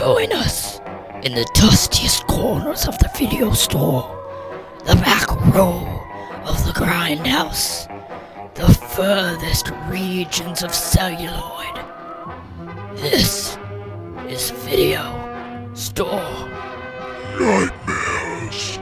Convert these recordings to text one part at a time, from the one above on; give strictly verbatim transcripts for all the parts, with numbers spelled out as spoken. Join us in the dustiest corners of the video store, the back row of the grindhouse, the furthest regions of celluloid. This is Video Store Nightmares.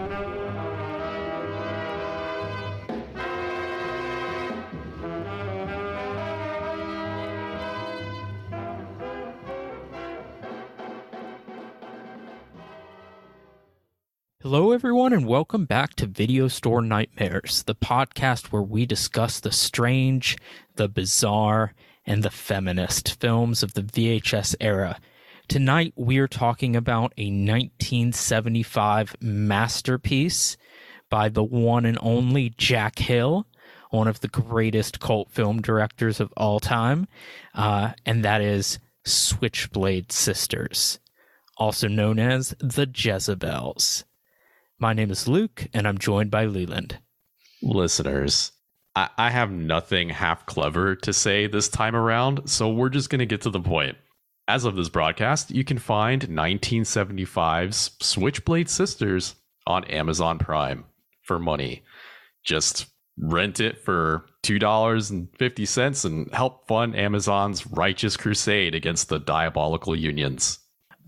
Hello everyone and welcome back to Video Store Nightmares, the podcast where we discuss the strange, the bizarre, and the feminist films of the V H S era. Tonight we're talking about a nineteen seventy-five masterpiece by the one and only Jack Hill, one of the greatest cult film directors of all time, uh, and that is Switchblade Sisters, also known as the Jezebels. My name is Luke, and I'm joined by Leland. Listeners, I, I have nothing half clever to say this time around, so we're just going to get to the point. As of this broadcast, you can find nineteen seventy-five's Switchblade Sisters on Amazon Prime for money. Just rent it for two dollars and fifty cents and help fund Amazon's righteous crusade against the diabolical unions.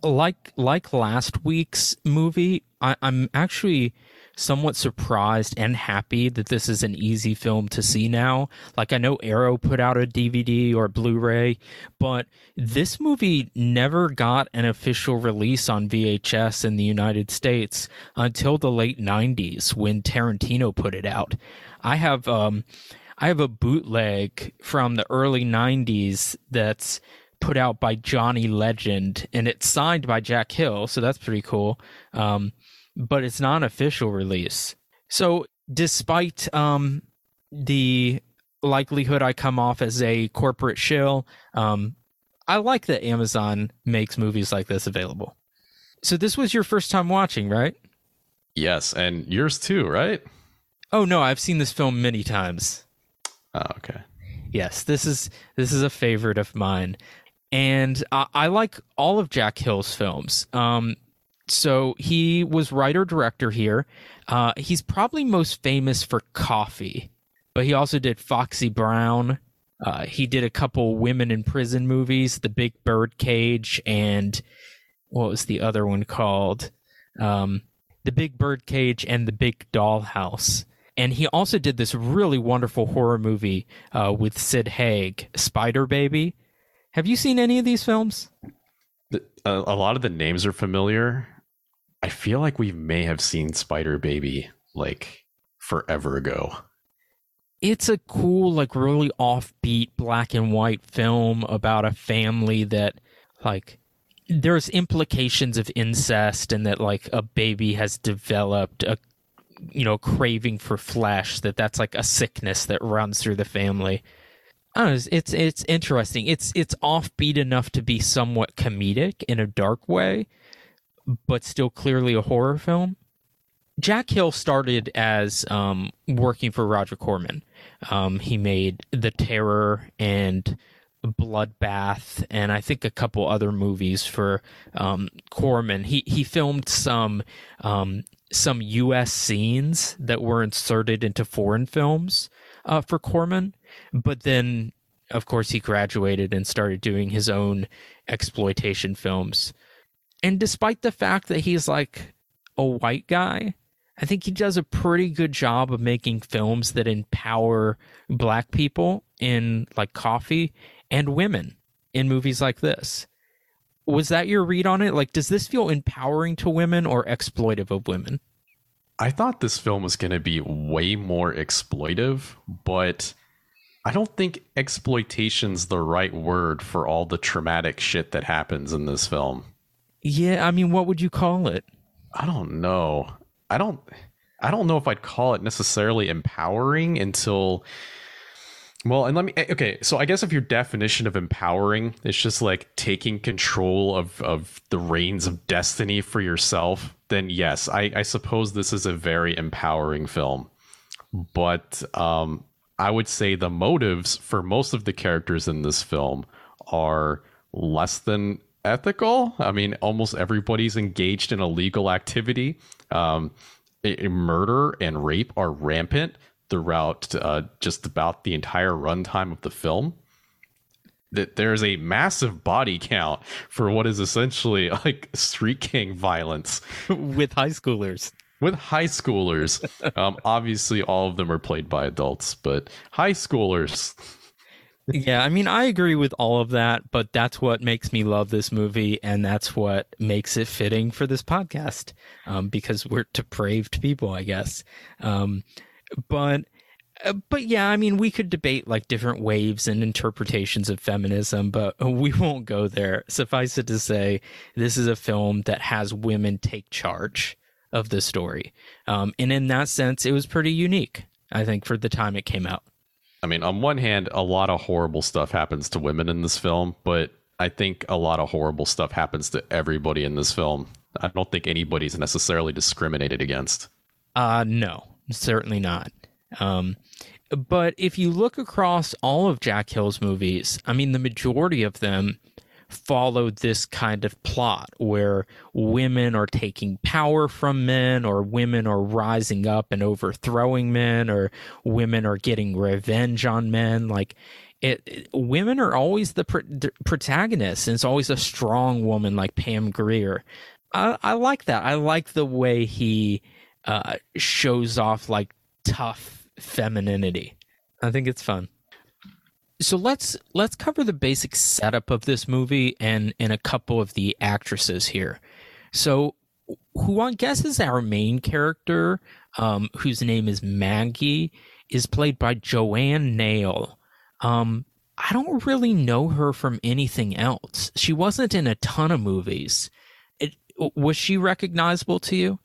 Like like last week's movie, I, I'm actually somewhat surprised and happy that this is an easy film to see now. Like, I know Arrow put out a D V D or Blu-ray, but this movie never got an official release on V H S in the United States until the late nineties when Tarantino put it out. I have um, I have a bootleg from the early nineties that's put out by Johnny Legend, and it's signed by Jack Hill, so that's pretty cool. Um, but it's not an official release. So despite um, the likelihood I come off as a corporate shill, um, I like that Amazon makes movies like this available. So this was your first time watching, right? Yes, and yours too, right? Oh, no, I've seen this film many times. Oh, okay. Yes, this is this is a favorite of mine. And I, I like all of Jack Hill's films. Um, so he was writer-director here. Uh, he's probably most famous for Coffy, but he also did Foxy Brown. Uh, he did a couple women in prison movies, The Big Bird Cage, and what was the other one called? Um, The Big Bird Cage and The Big Doll House. And he also did this really wonderful horror movie uh, with Sid Haig, Spider Baby. Have you seen any of these films? The, uh, a lot of the names are familiar. I feel like we may have seen Spider Baby like forever ago. It's a cool, like really offbeat black and white film about a family that like there's implications of incest and that like a baby has developed a you know, craving for flesh, that that's like a sickness that runs through the family. I don't know, it's it's interesting. It's it's offbeat enough to be somewhat comedic in a dark way, but still clearly a horror film. Jack Hill started as um, working for Roger Corman. Um, he made The Terror and Bloodbath, and I think a couple other movies for um, Corman. He he filmed some. Um, some U S scenes that were inserted into foreign films uh, for Corman. But then, of course, he graduated and started doing his own exploitation films. And despite the fact that he's like a white guy, I think he does a pretty good job of making films that empower black people in like Coffee and women in movies like this. Was that your read on it? Like, does this feel empowering to women or exploitive of women? I thought this film was going to be way more exploitive, but I don't think exploitation's the right word for all the traumatic shit that happens in this film. Yeah, I mean, what would you call it? I don't know. I don't I don't know if I'd call it necessarily empowering until... Well, and let me, okay, so I guess if your definition of empowering is just like taking control of, of the reins of destiny for yourself, then yes, I, I suppose this is a very empowering film. But um, I would say the motives for most of the characters in this film are less than ethical. I mean, almost everybody's engaged in illegal activity. Um, murder and rape are rampant throughout uh, just about the entire runtime of the film. That there's a massive body count for what is essentially like street gang violence with high schoolers. With high schoolers. Um, obviously, all of them are played by adults, but high schoolers. Yeah, I mean, I agree with all of that, but that's what makes me love this movie, and that's what makes it fitting for this podcast, um, because we're depraved people, I guess. Um, but... But yeah, I mean, we could debate like different waves and interpretations of feminism, but we won't go there. Suffice it to say, this is a film that has women take charge of the story. Um, and in that sense, it was pretty unique, I think, for the time it came out. I mean, on one hand, a lot of horrible stuff happens to women in this film, but I think a lot of horrible stuff happens to everybody in this film. I don't think anybody's necessarily discriminated against. Uh, no, certainly not. Um, but if you look across all of Jack Hill's movies, I mean, the majority of them follow this kind of plot where women are taking power from men, or women are rising up and overthrowing men, or women are getting revenge on men. Like it, it women are always the, pr- the protagonists, and it's always a strong woman like Pam Grier. I, I like that. I like the way he uh, shows off like tough femininity. I think it's fun. So let's let's cover the basic setup of this movie and and a couple of the actresses here. So who I guess is our main character, um, whose name is Maggie, is played by Joanne Nail. Um, I don't really know her from anything else. She wasn't in a ton of movies. It, was she recognizable to you?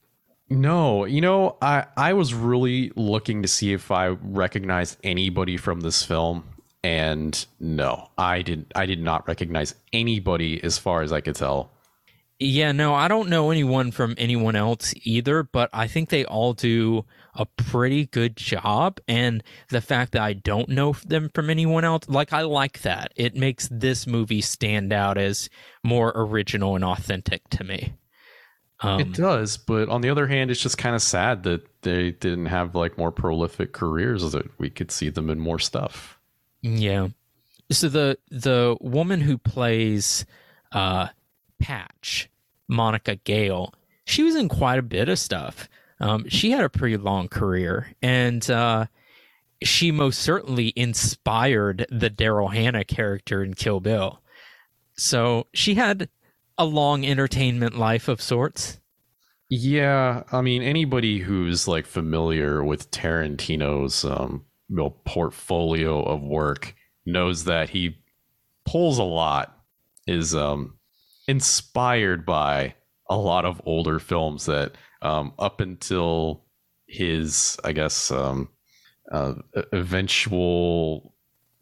No, you know, I, I was really looking to see if I recognized anybody from this film. And no, I did. I did not recognize anybody as far as I could tell. Yeah, no, I don't know anyone from anyone else either, but I think they all do a pretty good job. And the fact that I don't know them from anyone else, like, I like that. It makes this movie stand out as more original and authentic to me. Um, it does, but on the other hand, it's just kind of sad that they didn't have like more prolific careers that we could see them in more stuff. Yeah. So the the woman who plays uh, Patch, Monica Gale, she was in quite a bit of stuff. Um, she had a pretty long career, and uh, she most certainly inspired the Daryl Hannah character in Kill Bill. So she had a long entertainment life of sorts. Yeah, I mean, anybody who's like familiar with Tarantino's um, you know, portfolio of work knows that he pulls a lot, is um, inspired by a lot of older films that um, up until his, I guess, um, uh, eventual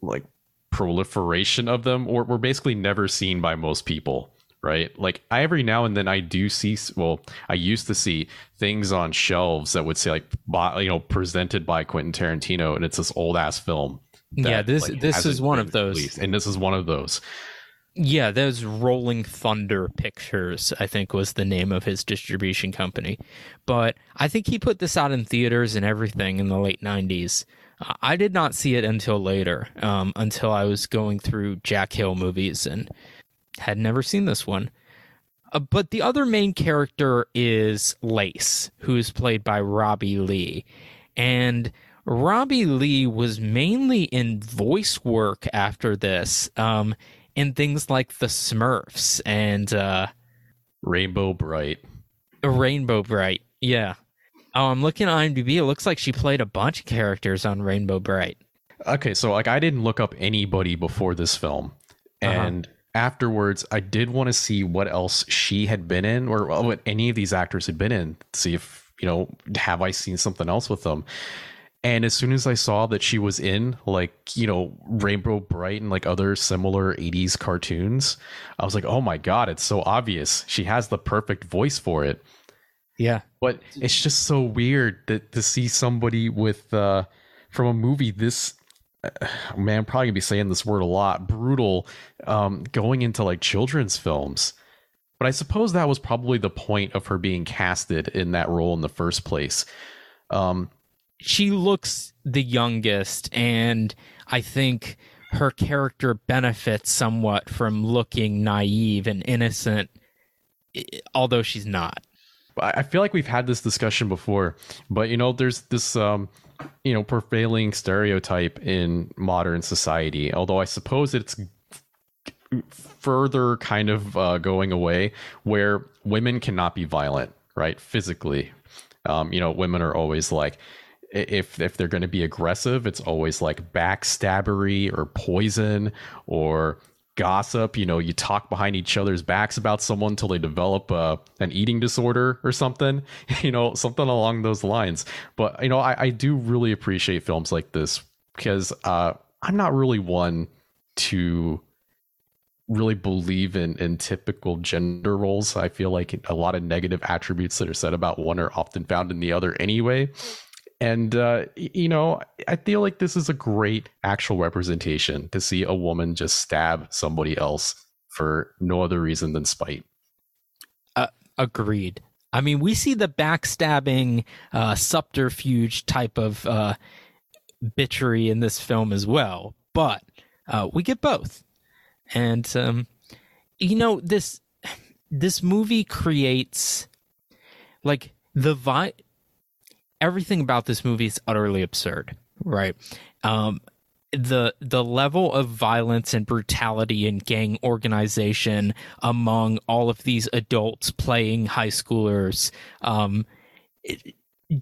like proliferation of them were, were basically never seen by most people. Right. Like I, every now and then I do see, well, I used to see things on shelves that would say like, you know, presented by Quentin Tarantino. And it's this old ass film. That, yeah, this like, this is one of those. Released, and this is one of those. Yeah, those Rolling Thunder Pictures, I think, was the name of his distribution company. But I think he put this out in theaters and everything in the late nineties. I did not see it until later, um, until I was going through Jack Hill movies and had never seen this one. Uh, but the other main character is Lace, who is played by Robbie Lee. And Robbie Lee was mainly in voice work after this, um, in things like The Smurfs and uh, Rainbow Brite. Rainbow Brite, yeah. Oh, I'm looking at I M D B. It looks like she played a bunch of characters on Rainbow Brite. Okay, so like I didn't look up anybody before this film, and. Uh-huh. Afterwards, I did want to see what else she had been in, or what any of these actors had been in, to see if, you know, have I seen something else with them. And as soon as I saw that she was in, like, you know, Rainbow Brite and like other similar eighties cartoons, I was like, oh my God, it's so obvious. She has the perfect voice for it. Yeah. But it's just so weird that to see somebody with uh, from a movie this man, I'm probably gonna be saying this word a lot, brutal, um, going into like children's films. But I suppose that was probably the point of her being casted in that role in the first place. Um, she looks the youngest, and I think her character benefits somewhat from looking naive and innocent, although she's not. I feel like we've had this discussion before, but, you know, there's this, um, you know, prevailing stereotype in modern society, although I suppose it's further kind of uh, going away, where women cannot be violent, right? Physically. Um, you know, women are always like, if if they're going to be aggressive, it's always like backstabbery or poison or gossip. You know, you talk behind each other's backs about someone until they develop uh, an eating disorder or something, you know, something along those lines. But, you know, I, I do really appreciate films like this, because uh, I'm not really one to really believe in in typical gender roles. I feel like a lot of negative attributes that are said about one are often found in the other anyway. And, uh, you know, I feel like this is a great actual representation to see a woman just stab somebody else for no other reason than spite. Uh, agreed. I mean, we see the backstabbing, uh, subterfuge type of uh, bitchery in this film as well, but uh, we get both. And, um, you know, this this movie creates, like, the vibe. Everything about this movie is utterly absurd, right? Um, the the level of violence and brutality and gang organization among all of these adults playing high schoolers um, it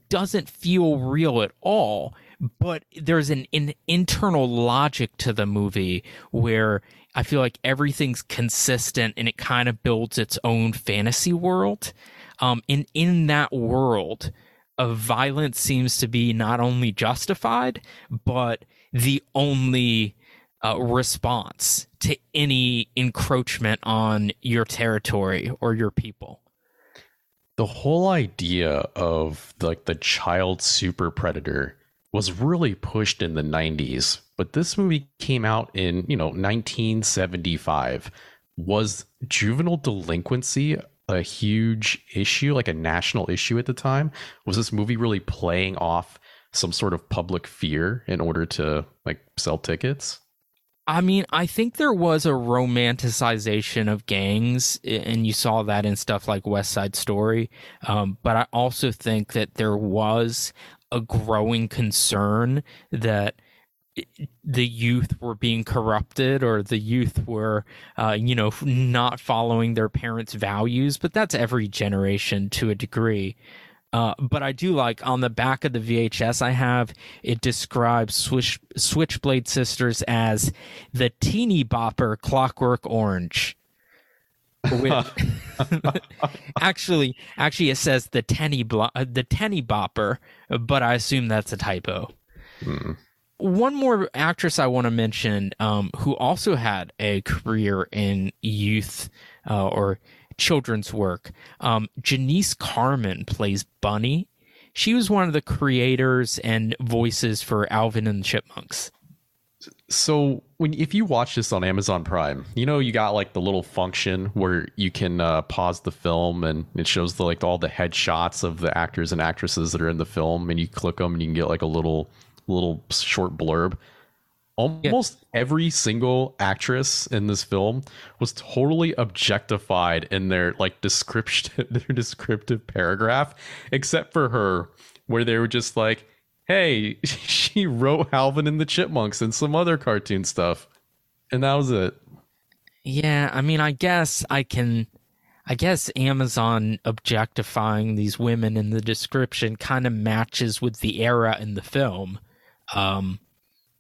doesn't feel real at all. But there's an, an internal logic to the movie where I feel like everything's consistent, and it kind of builds its own fantasy world. Um, and in that world of violence seems to be not only justified, but the only uh, response to any encroachment on your territory or your people. The whole idea of like the child super predator was really pushed in the nineties, but this movie came out in, you know, nineteen seventy-five. Was juvenile delinquency a huge issue, like a national issue at the time? Was this movie really playing off some sort of public fear in order to like sell tickets? I mean, I think there was a romanticization of gangs, and you saw that in stuff like West Side Story. Um, but I also think that there was a growing concern that the youth were being corrupted, or the youth were, uh, you know, not following their parents' values. But that's every generation to a degree. Uh, but I do like on the back of the V H S I have, it describes Switch, Switchblade Sisters as the teeny bopper Clockwork Orange. Which, actually, actually, it says the tenny blo- the tenny bopper, but I assume that's a typo. Hmm. One more actress I want to mention, um, who also had a career in youth uh, or children's work, um, Janice Carman plays Bunny. She was one of the creators and voices for Alvin and the Chipmunks. So when if you watch this on Amazon Prime, you know, you got like the little function where you can uh, pause the film, and it shows the, like all the headshots of the actors and actresses that are in the film, and you click them and you can get like a little... little short blurb. Almost yeah. Every single actress in this film was totally objectified in their like description, their descriptive paragraph, except for her, where they were just like, hey, she wrote Alvin and the Chipmunks and some other cartoon stuff, and that was it. Yeah, I mean, I guess I can I guess Amazon objectifying these women in the description kind of matches with the era in the film. Um,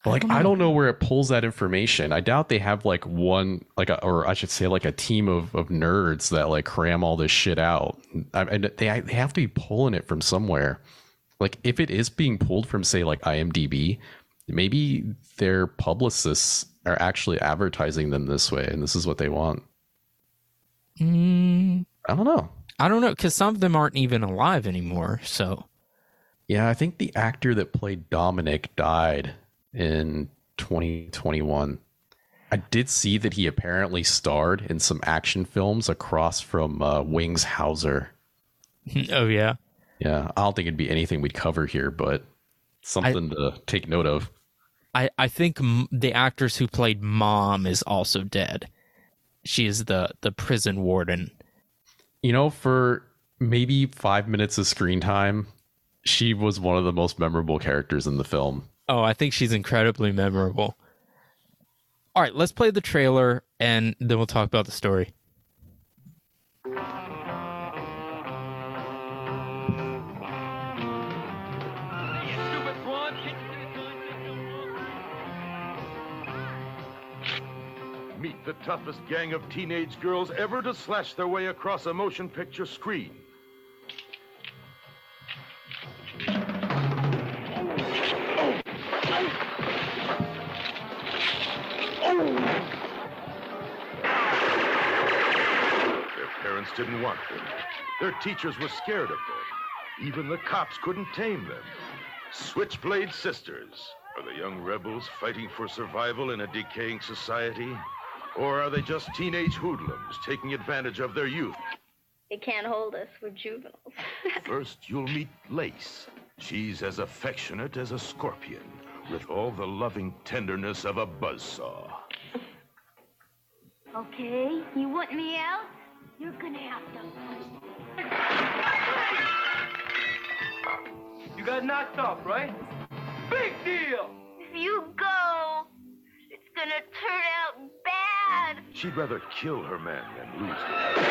like, I don't, I don't know where it pulls that information. I doubt they have like one, like, a, or I should say like a team of, of nerds that like cram all this shit out. I, and they, they have to be pulling it from somewhere. Like if it is being pulled from, say, like I M D B, maybe their publicists are actually advertising them this way, and this is what they want. Mm. I don't know. I don't know, because some of them aren't even alive anymore. So, yeah, I think the actor that played Dominic died in twenty twenty-one. I did see that he apparently starred in some action films across from uh, Wings Hauser. Oh, yeah. Yeah, I don't think it'd be anything we'd cover here, but something I, to take note of. I, I think m- the actress who played Mom is also dead. She is the, the prison warden. You know, for maybe five minutes of screen time, she was one of the most memorable characters in the film. Oh, I think she's incredibly memorable. All right, let's play the trailer, and then we'll talk about the story. Meet the toughest gang of teenage girls ever to slash their way across a motion picture screen. Their parents didn't want them. Their teachers were scared of them. Even the cops couldn't tame them. Switchblade Sisters. Are the young rebels fighting for survival in a decaying society? Or are they just teenage hoodlums taking advantage of their youth? They can't hold us. We're juveniles. First, you'll meet Lace. She's as affectionate as a scorpion, with all the loving tenderness of a buzzsaw. Okay, you want me out? You're gonna have to. You got knocked off, right? Big deal! If you go, it's gonna turn out bad. She'd rather kill her man than lose him.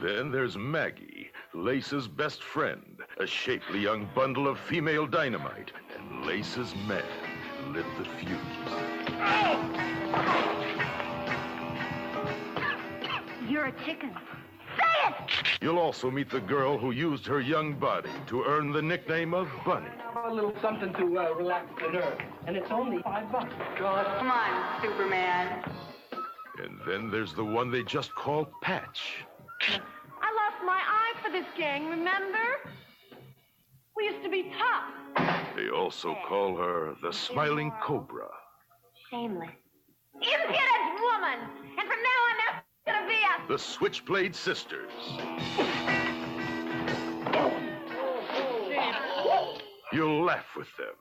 Then there's Maggie, Lace's best friend, a shapely young bundle of female dynamite, and Lace's man lit the fuse. Oh! You're a chicken. Say it! You'll also meet the girl who used her young body to earn the nickname of Bunny. A little something to uh, relax the nerve, and it's only five bucks. God. Come on, Superman. And then there's the one they just call Patch. I lost my eye for this gang, remember? We used to be tough. They also call her the Smiling Cobra. Shameless. Impudent woman! And from now on, that's gonna be us. The Switchblade Sisters. You'll laugh with them.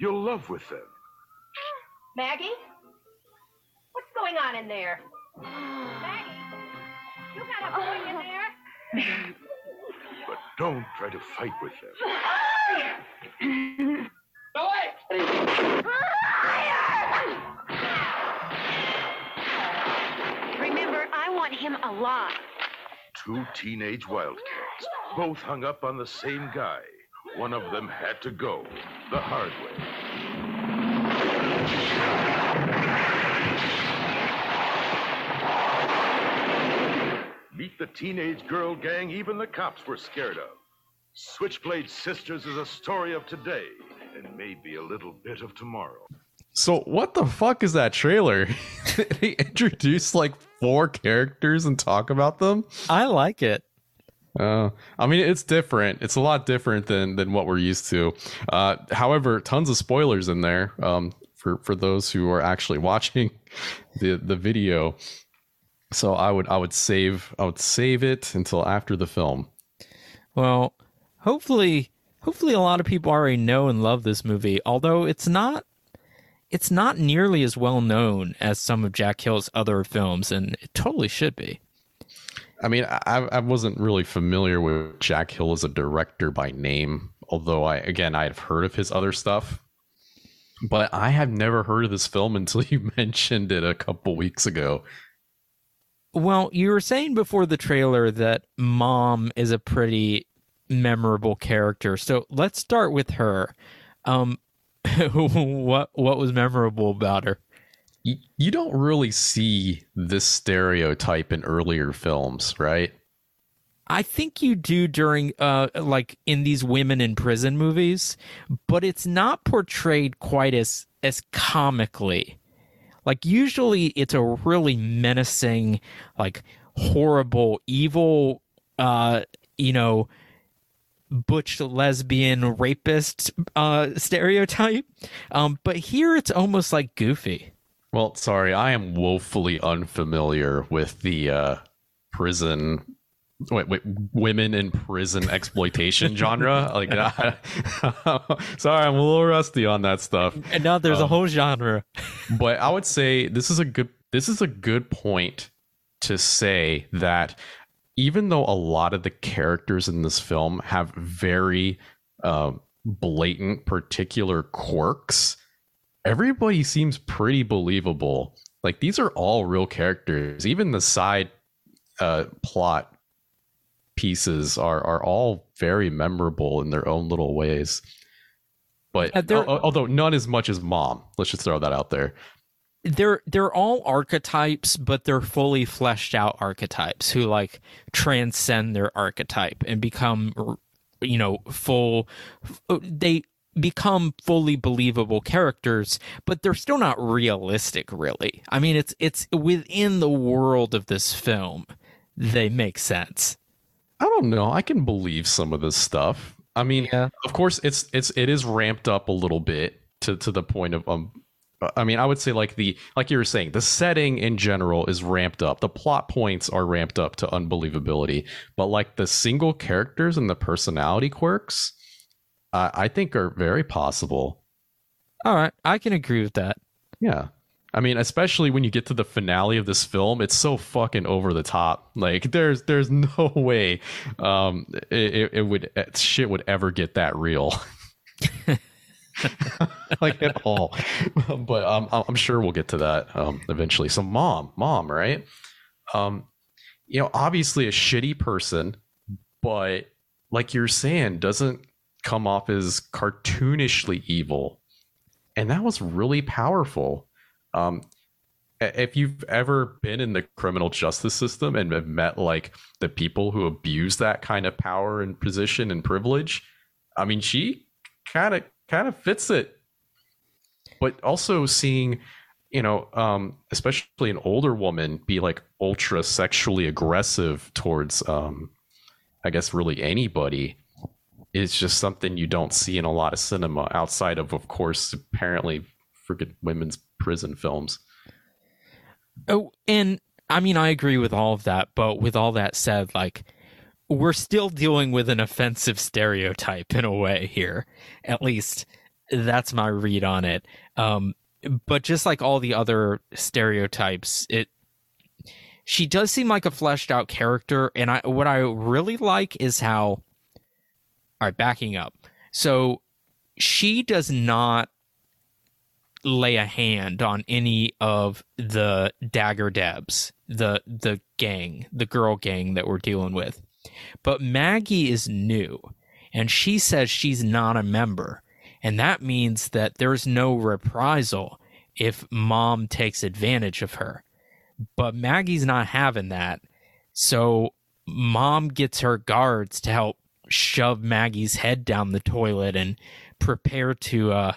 You'll love with them. Maggie? What's going on in there? Maggie? You got a boy in there? But don't try to fight with them. Go away! Remember, I want him alive. Two teenage wildcats, both hung up on the same guy. One of them had to go the hard way. Meet the teenage girl gang even the cops were scared of. Switchblade Sisters is a story of today and maybe a little bit of tomorrow. So what the fuck is that trailer? They introduce like four characters and talk about them. I like it. Uh, I mean, it's different. It's a lot different than than what we're used to. Uh, however, tons of spoilers in there um, for for those who are actually watching the the video. So I would I would save I would save it until after the film. Well, hopefully hopefully a lot of people already know and love this movie. Although it's not it's not nearly as well known as some of Jack Hill's other films, and it totally should be. I mean, I, I wasn't really familiar with Jack Hill as a director by name, although I, again, I have heard of his other stuff, but I have never heard of this film until you mentioned it a couple weeks ago. Well, you were saying before the trailer that Mom is a pretty memorable character, so let's start with her. Um, what what was memorable about her? You don't really see this stereotype in earlier films, right? I think you do during, uh, like, in these women in prison movies, but it's not portrayed quite as as comically. Like, usually it's a really menacing, like, horrible, evil, uh, you know, butch lesbian rapist uh, stereotype. Um, but here it's almost like goofy. Well, sorry, I am woefully unfamiliar with the uh, prison... Wait, wait, women in prison exploitation genre. Like, uh, sorry, I'm a little rusty on that stuff. And now there's um, a whole genre. But I would say this is a good. This is a good point to say that even though a lot of the characters in this film have very uh, blatant, particular quirks, everybody seems pretty believable. Like, these are all real characters. Even the side uh, plot pieces are are all very memorable in their own little ways, but uh, although not as much as Mom, let's just throw that out there. They're they're all archetypes, but they're fully fleshed out archetypes who like transcend their archetype and become, you know, full. They become fully believable characters, but they're still not realistic, really. I mean, it's it's within the world of this film, they make sense. I don't know. I can believe some of this stuff. I mean, yeah. Of course, it's it's it is ramped up a little bit to, to the point of um. I mean, I would say like the like you were saying, the setting in general is ramped up. The plot points are ramped up to unbelievability. But like the single characters and the personality quirks, uh, I think are very possible. All right, I can agree with that. Yeah. I mean, especially when you get to the finale of this film, it's so fucking over the top. Like, there's there's no way um, it, it would shit would ever get that real, like at all. But um, I'm sure we'll get to that um, eventually. So, mom, mom, right? Um, you know, obviously a shitty person, but like you're saying, doesn't come off as cartoonishly evil, and that was really powerful. Um, if you've ever been in the criminal justice system and have met like the people who abuse that kind of power and position and privilege, I mean, she kind of kind of fits it. But also seeing, you know, um, especially an older woman be like ultra sexually aggressive towards, um, I guess, really anybody is just something you don't see in a lot of cinema outside of, of course, apparently freaking women's prison films. Oh, and I mean, I agree with all of that, but with all that said, like, we're still dealing with an offensive stereotype in a way here. At least that's my read on it. Um, but just like all the other stereotypes, it she does seem like a fleshed out character. And I what I really like is how, all right, backing up. So she does not lay a hand on any of the Dagger Debs, the the gang, the girl gang that we're dealing with. But Maggie is new, and she says she's not a member, and that means that there's no reprisal if Mom takes advantage of her. But Maggie's not having that, so Mom gets her guards to help shove Maggie's head down the toilet and prepare to... uh.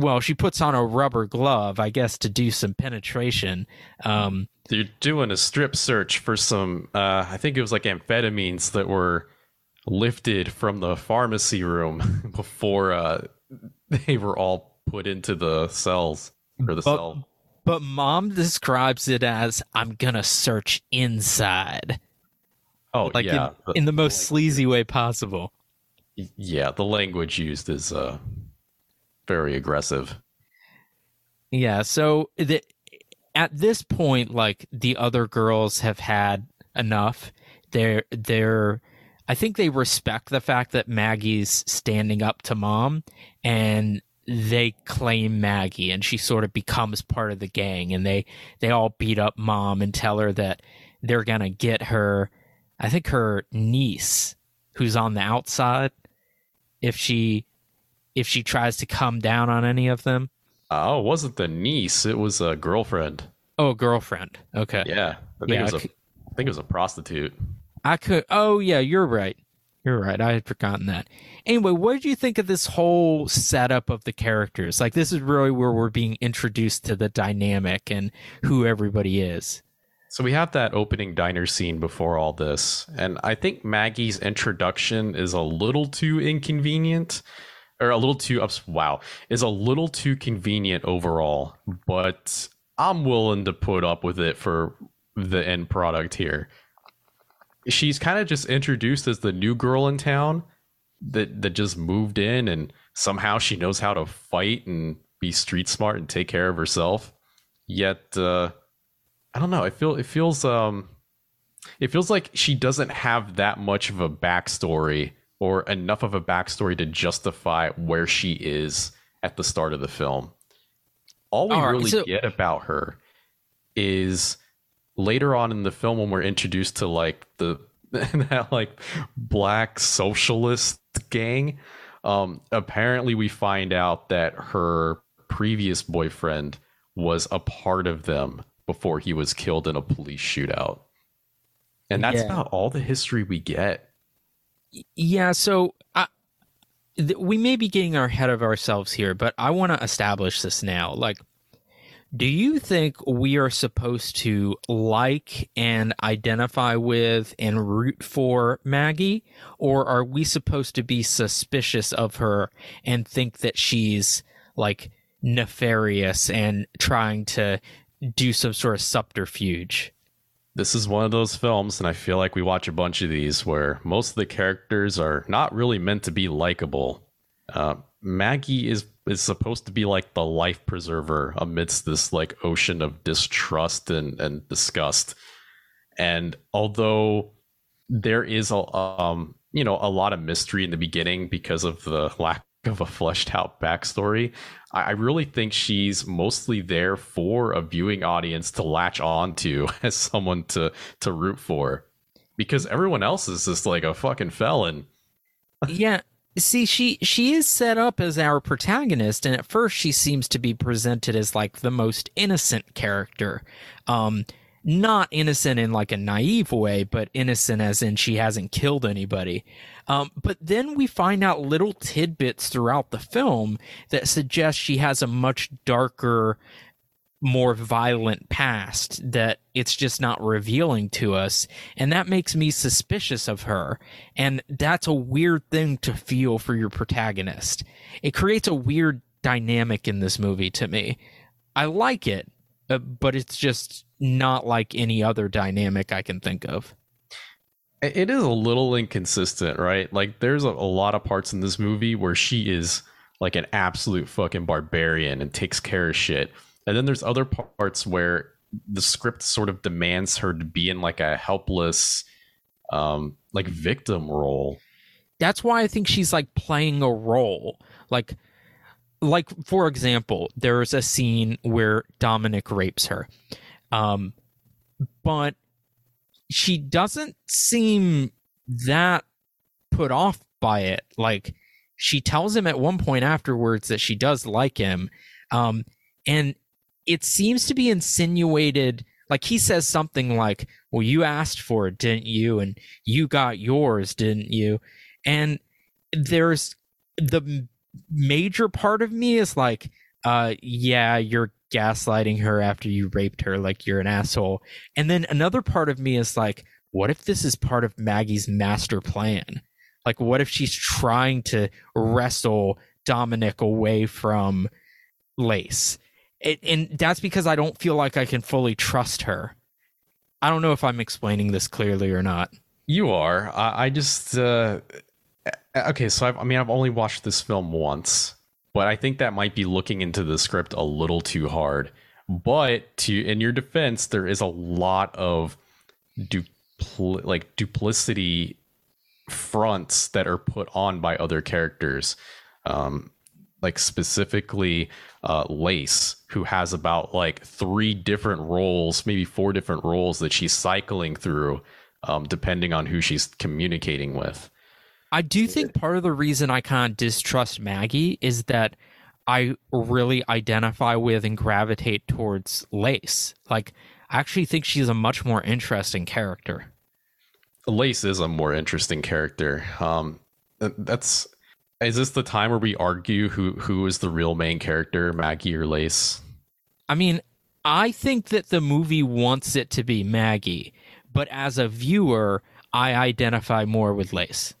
Well, she puts on a rubber glove, I guess, to do some penetration. Um, They're doing a strip search for some, uh, I think it was like amphetamines that were lifted from the pharmacy room before uh, they were all put into the cells or the but, cell. But Mom describes it as, I'm going to search inside. Oh, like yeah. In, the, in the most the sleazy way possible. Yeah, the language used is... Uh, very aggressive. Yeah, so the, at this point, like, the other girls have had enough. They're they're I think they respect the fact that Maggie's standing up to Mom, and they claim Maggie, and she sort of becomes part of the gang, and they they all beat up Mom and tell her that they're gonna get her, I think her niece, who's on the outside, if she if she tries to come down on any of them. Oh, it wasn't the niece. It was a girlfriend. Oh, a girlfriend. Okay. Yeah. I think, yeah, it, was I could, a, I think it was a prostitute. I could. Oh, yeah, you're right. You're right. I had forgotten that. Anyway, what did you think of this whole setup of the characters? Like, this is really where we're being introduced to the dynamic and who everybody is. So we have that opening diner scene before all this, and I think Maggie's introduction is a little too inconvenient, or a little too ups. Wow, is a little too convenient overall, but I'm willing to put up with it for the end product here. She's kind of just introduced as the new girl in town that that just moved in, and somehow she knows how to fight and be street smart and take care of herself. Yet, uh, I don't know. It feel it feels um, it feels like she doesn't have that much of a backstory, or enough of a backstory to justify where she is at the start of the film. All we All right, really so- get about her is later on in the film when we're introduced to like the that like black socialist gang. Um, apparently, we find out that her previous boyfriend was a part of them before he was killed in a police shootout. And that's yeah. about all the history we get. Yeah, so I, th- we may be getting ahead of ourselves here, but I want to establish this now. Like, do you think we are supposed to like and identify with and root for Maggie? Or are we supposed to be suspicious of her and think that she's, like, nefarious and trying to do some sort of subterfuge? This is one of those films, and I feel like we watch a bunch of these, where most of the characters are not really meant to be likable. Uh, Maggie is is supposed to be like the life preserver amidst this like ocean of distrust and, and disgust. And although there is a um you know a lot of mystery in the beginning because of the lack of a fleshed out backstory, I really think she's mostly there for a viewing audience to latch on to as someone to to root for, because everyone else is just like a fucking felon. Yeah, see, she she is set up as our protagonist, and at first she seems to be presented as like the most innocent character. Um, not innocent in like a naive way, but innocent as in she hasn't killed anybody. Um, but then we find out little tidbits throughout the film that suggest she has a much darker, more violent past that it's just not revealing to us. And that makes me suspicious of her. And that's a weird thing to feel for your protagonist. It creates a weird dynamic in this movie to me. I like it, uh, but it's just not like any other dynamic I can think of. It is a little inconsistent, right? Like, there's a, a lot of parts in this movie where she is like an absolute fucking barbarian and takes care of shit. And then there's other parts where the script sort of demands her to be in like a helpless, um, like victim role. That's why I think she's like playing a role. Like, like for example, there's a scene where Dominic rapes her. Um, but she doesn't seem that put off by it. Like, she tells him at one point afterwards that she does like him. Um, and it seems to be insinuated, like he says something like, well, you asked for it, didn't you? And you got yours, didn't you? And there's the major part of me is like, uh, yeah, you're gaslighting her after you raped her, like you're an asshole. And then another part of me is like, what if this is part of Maggie's master plan? Like, what if she's trying to wrestle Dominic away from Lace? It, and that's because I don't feel like I can fully trust her. I don't know if I'm explaining this clearly or not. You are. I, I just uh okay, so I've, I mean I've only watched this film once, but I think that might be looking into the script a little too hard. But to in your defense, there is a lot of dupl- like duplicity fronts that are put on by other characters. Um, like specifically uh, Lace, who has about like three different roles, maybe four different roles that she's cycling through, um, depending on who she's communicating with. I do think part of the reason I kind of distrust Maggie is that I really identify with and gravitate towards Lace. Like, I actually think she's a much more interesting character. Lace is a more interesting character. Um, that's is this the time where we argue who who is the real main character, Maggie or Lace? I mean, I think that the movie wants it to be Maggie, but as a viewer, I identify more with Lace.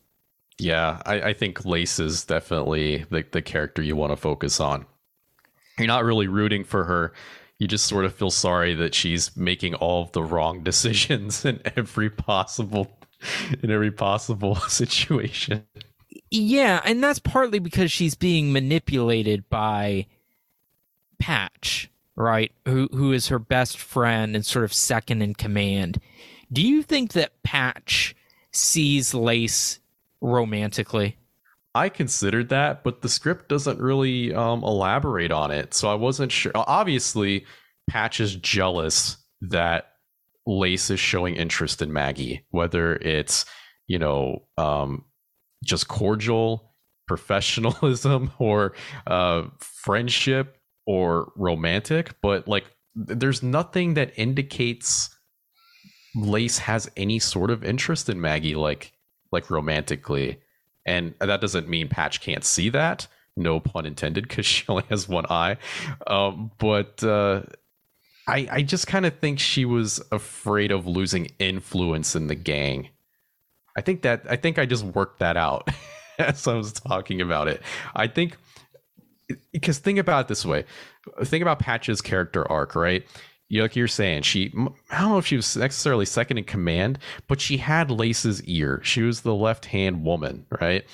Yeah, I, I think Lace is definitely the, the character you want to focus on. You're not really rooting for her. You just sort of feel sorry that she's making all of the wrong decisions in every possible in every possible situation. Yeah, and that's partly because she's being manipulated by Patch, right? Who who is her best friend and sort of second in command. Do you think that Patch sees Lace romantically? I considered that, but the script doesn't really um, elaborate on it, so I wasn't sure. Obviously, Patch is jealous that Lace is showing interest in Maggie, whether it's, you know, um, just cordial professionalism or uh, friendship or romantic. But like, there's nothing that indicates Lace has any sort of interest in Maggie, like like romantically. And that doesn't mean Patch can't see that. No pun intended, because she only has one eye. Um, but uh, I, I just kind of think she was afraid of losing influence in the gang. I think that I think I just worked that out as I was talking about it. I think because think about it this way. Think about Patch's character arc, right? You know, like you're saying, she, I don't know if she was necessarily second in command, but she had Lace's ear. She was the left-hand woman, right?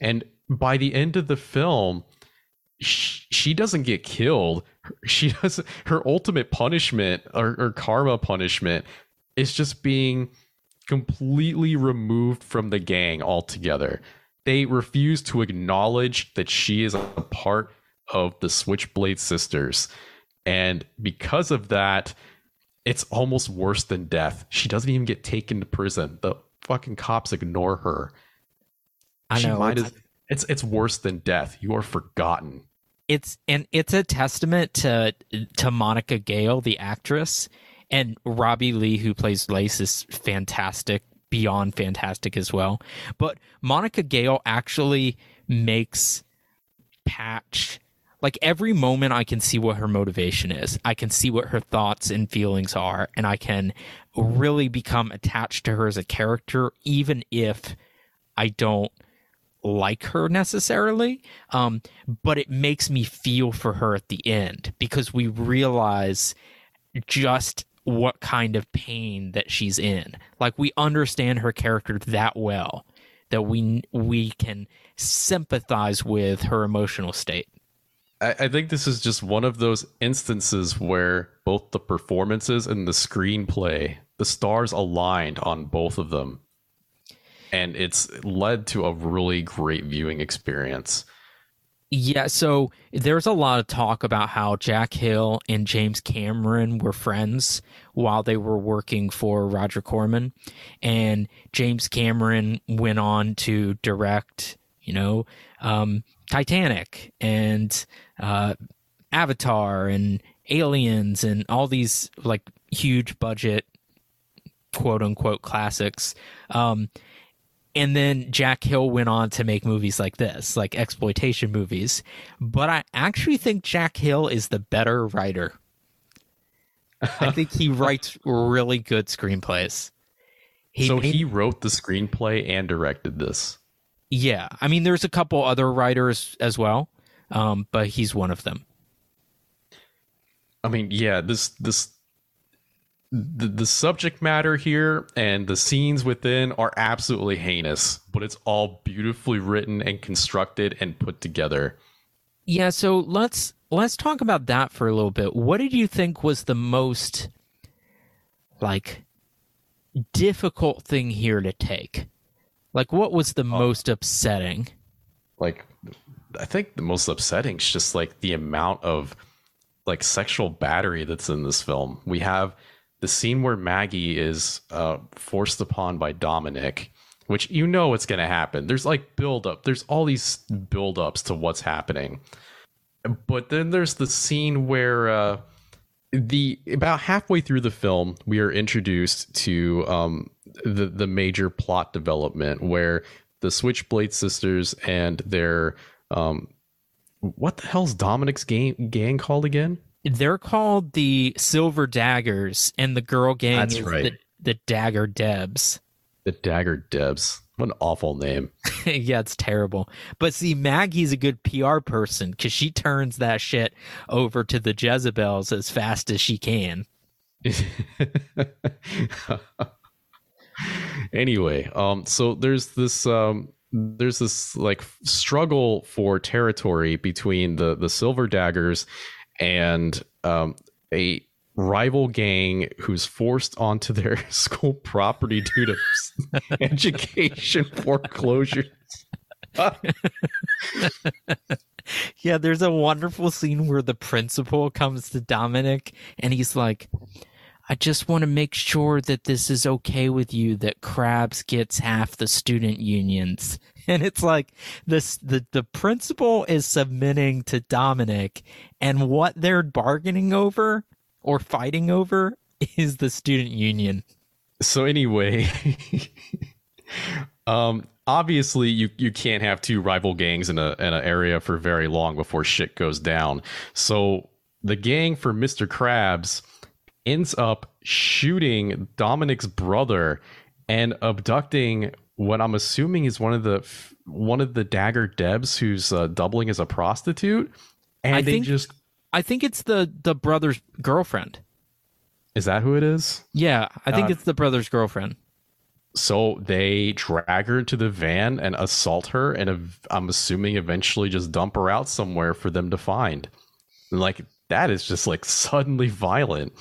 And by the end of the film, she, she doesn't get killed. She doesn't, her ultimate punishment or, or karma punishment is just being completely removed from the gang altogether. They refuse to acknowledge that she is a part of the Switchblade Sisters. And because of that, it's almost worse than death. She doesn't even get taken to prison. The fucking cops ignore her. I she know. Might it's, as, it's it's worse than death. You are forgotten. It's and it's a testament to to Monica Gale, the actress, and Robbie Lee, who plays Lace, is fantastic, beyond fantastic as well. But Monica Gale actually makes Patch. Like, every moment I can see what her motivation is. I can see what her thoughts and feelings are, and I can really become attached to her as a character, even if I don't like her necessarily. Um, but it makes me feel for her at the end, because we realize just what kind of pain that she's in. Like, we understand her character that well that we we can sympathize with her emotional state. I think this is just one of those instances where both the performances and the screenplay, the stars aligned on both of them. And it's led to a really great viewing experience. Yeah, so there's a lot of talk about how Jack Hill and James Cameron were friends while they were working for Roger Corman. And James Cameron went on to direct, you know, um, Titanic and uh, Avatar and Aliens and all these like huge budget quote unquote classics. Um, and then Jack Hill went on to make movies like this, like exploitation movies. But I actually think Jack Hill is the better writer. I think he writes really good screenplays. He so made- he wrote the screenplay and directed this. Yeah, I mean, there's a couple other writers as well, um, but he's one of them. I mean, yeah, this this the, the subject matter here and the scenes within are absolutely heinous, but it's all beautifully written and constructed and put together. Yeah, so let's let's talk about that for a little bit. What did you think was the most like difficult thing here to take? Like, what was the most upsetting? Like, I think the most upsetting is just like the amount of like sexual battery that's in this film. We have the scene where Maggie is uh, forced upon by Dominic, which you know it's going to happen. There's like build up. There's all these build ups to what's happening. But then there's the scene where uh, the about halfway through the film, we are introduced to um the the major plot development where the Switchblade Sisters and their um what the hell's Dominic's gang gang called again? They're called the Silver Daggers, and the girl gang That's is right. the, the Dagger Debs. The Dagger Debs. What an awful name. Yeah, it's terrible. But see, Maggie's a good P R person because she turns that shit over to the Jezebels as fast as she can. Anyway, um, so there's this um, there's this like struggle for territory between the the Silver Daggers and um, a rival gang who's forced onto their school property due to education foreclosures. Yeah, there's a wonderful scene where the principal comes to Dominic and he's like, I just want to make sure that this is okay with you, that Krabs gets half the student unions. And it's like this, the, the principal is submitting to Dominic, and what they're bargaining over or fighting over is the student union. So anyway, um, obviously you, you can't have two rival gangs in a, in an area for very long before shit goes down. So the gang for Mister Krabs ends up shooting Dominic's brother and abducting what I'm assuming is one of the one of the Dagger Debs who's uh, doubling as a prostitute. And I they think, just, I think it's the the brother's girlfriend. Is that who it is? Yeah, I think uh, it's the brother's girlfriend. So they drag her to the van and assault her, and uh, I'm assuming eventually just dump her out somewhere for them to find. Like that is just like suddenly violent.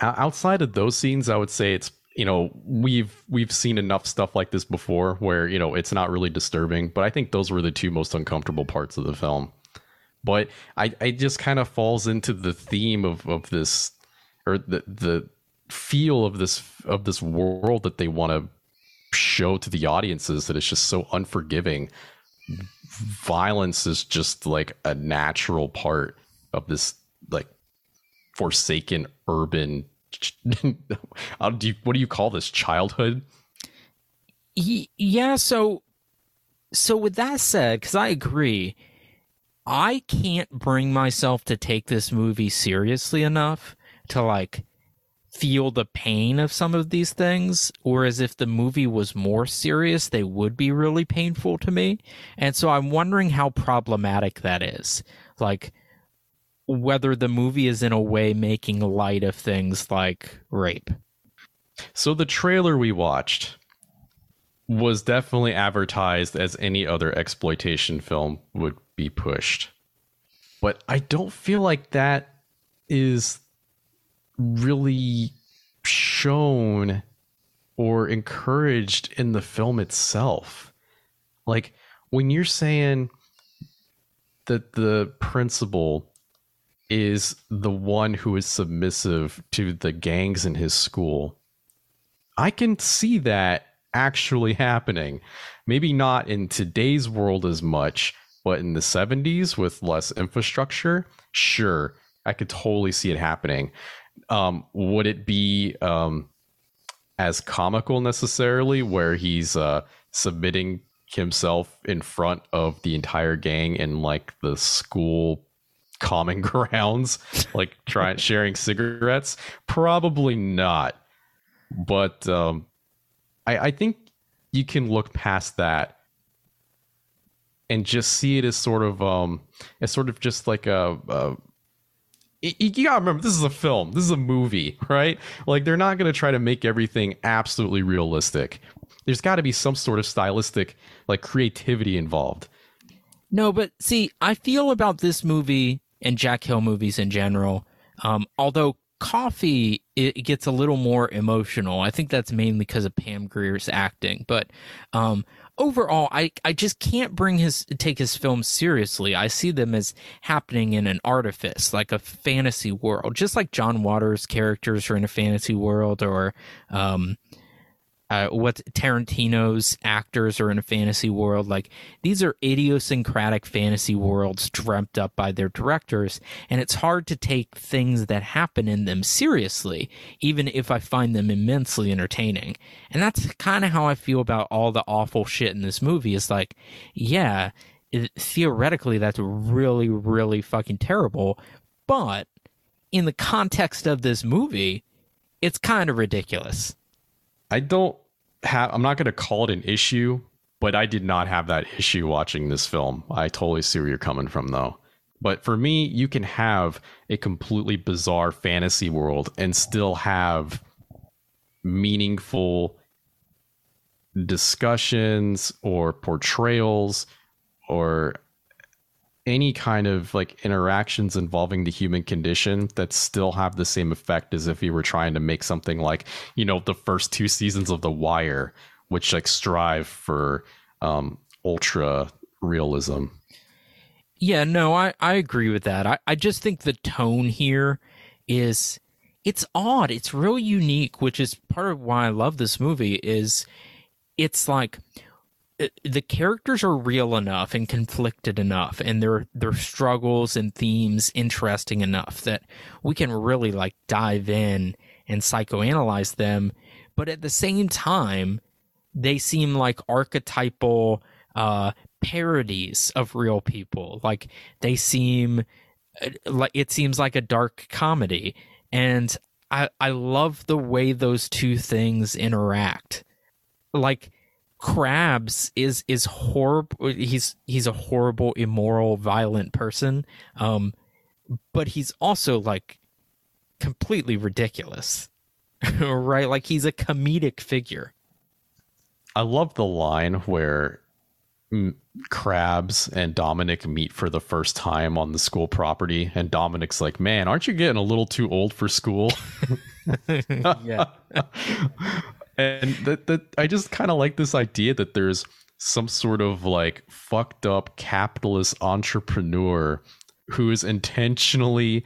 Outside of those scenes, I would say it's, you know, we've we've seen enough stuff like this before where, you know, it's not really disturbing. But I think those were the two most uncomfortable parts of the film. But I, I just kind of falls into the theme of, of this, or the the feel of this of this world that they want to show to the audiences, that it's just so unforgiving. Violence is just like a natural part of this like forsaken urban how do you, what do you call this, childhood? Yeah, so so with that said, because I agree, I can't bring myself to take this movie seriously enough to like feel the pain of some of these things, whereas if the movie was more serious, they would be really painful to me. And so I'm wondering how problematic that is, like whether the movie is in a way making light of things like rape. So the trailer we watched was definitely advertised as any other exploitation film would be pushed. But I don't feel like that is really shown or encouraged in the film itself. Like when you're saying that the principal is the one who is submissive to the gangs in his school, I can see that actually happening. Maybe not in today's world as much, but in the seventies with less infrastructure, sure, I could totally see it happening. Um, would it be um, as comical necessarily, where he's uh, submitting himself in front of the entire gang in like the school common grounds, like trying sharing cigarettes? Probably not. But um I, I think you can look past that and just see it as sort of um as sort of just like a, a you gotta remember, this is a film, this is a movie, right? Like they're not gonna try to make everything absolutely realistic. There's got to be some sort of stylistic like creativity involved. No, but see, I feel about this movie and Jack Hill movies in general, um, although Coffy, it gets a little more emotional. I think that's mainly because of Pam Grier's acting. But um, overall, I, I just can't bring his take his films seriously. I see them as happening in an artifice, like a fantasy world, just like John Waters' characters are in a fantasy world, or um, Uh, what Tarantino's actors are in a fantasy world. Like these are idiosyncratic fantasy worlds dreamt up by their directors, and it's hard to take things that happen in them seriously, even if I find them immensely entertaining. And that's kind of how I feel about all the awful shit in this movie. It's like, yeah, it, theoretically that's really, really fucking terrible, but in the context of this movie, it's kind of ridiculous. I don't have, I'm not going to call it an issue, but I did not have that issue watching this film. I totally see where you're coming from, though. But for me, you can have a completely bizarre fantasy world and still have meaningful discussions or portrayals or any kind of like interactions involving the human condition that still have the same effect as if you were trying to make something like, you know, the first two seasons of The Wire, which like strive for um, ultra realism. Yeah, no, I, I agree with that. I, I just think the tone here is, it's odd. It's real unique, which is part of why I love this movie, is it's like it, the characters are real enough and conflicted enough and their their struggles and themes interesting enough that we can really like dive in and psychoanalyze them. But at the same time, they seem like archetypal uh, parodies of real people. Like they seem like it seems like a dark comedy, and I I love the way those two things interact. Like Krabs is is horrible. He's he's a horrible, immoral, violent person, um, but he's also like completely ridiculous, right? Like he's a comedic figure. I love the line where Krabs and Dominic meet for the first time on the school property, and Dominic's like, "Man, aren't you getting a little too old for school?" Yeah, and that, that I just kind of like this idea that there's some sort of like fucked up capitalist entrepreneur who is intentionally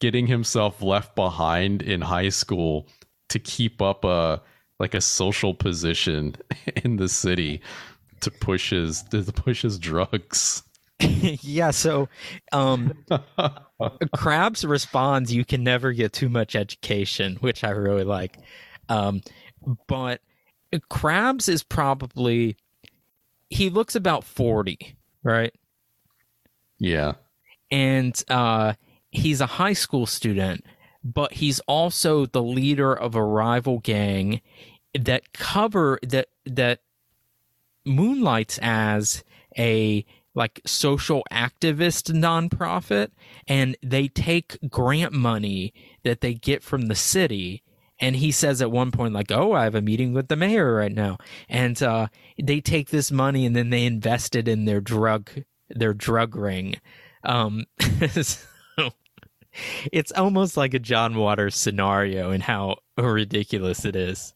getting himself left behind in high school to keep up a. like a social position in the city to push his, to push his drugs. Yeah. So, um, Krabs responds, "You can never get too much education," which I really like. Um, but Krabs is probably, he looks about forty, right? Yeah. And, uh, he's a high school student, but he's also the leader of a rival gang that cover that that moonlights as a like social activist nonprofit, and they take grant money that they get from the city. And he says at one point, like, "Oh, I have a meeting with the mayor right now," and uh, they take this money and then they invest it in their drug their drug ring. Um, It's almost like a John Waters scenario in how ridiculous it is.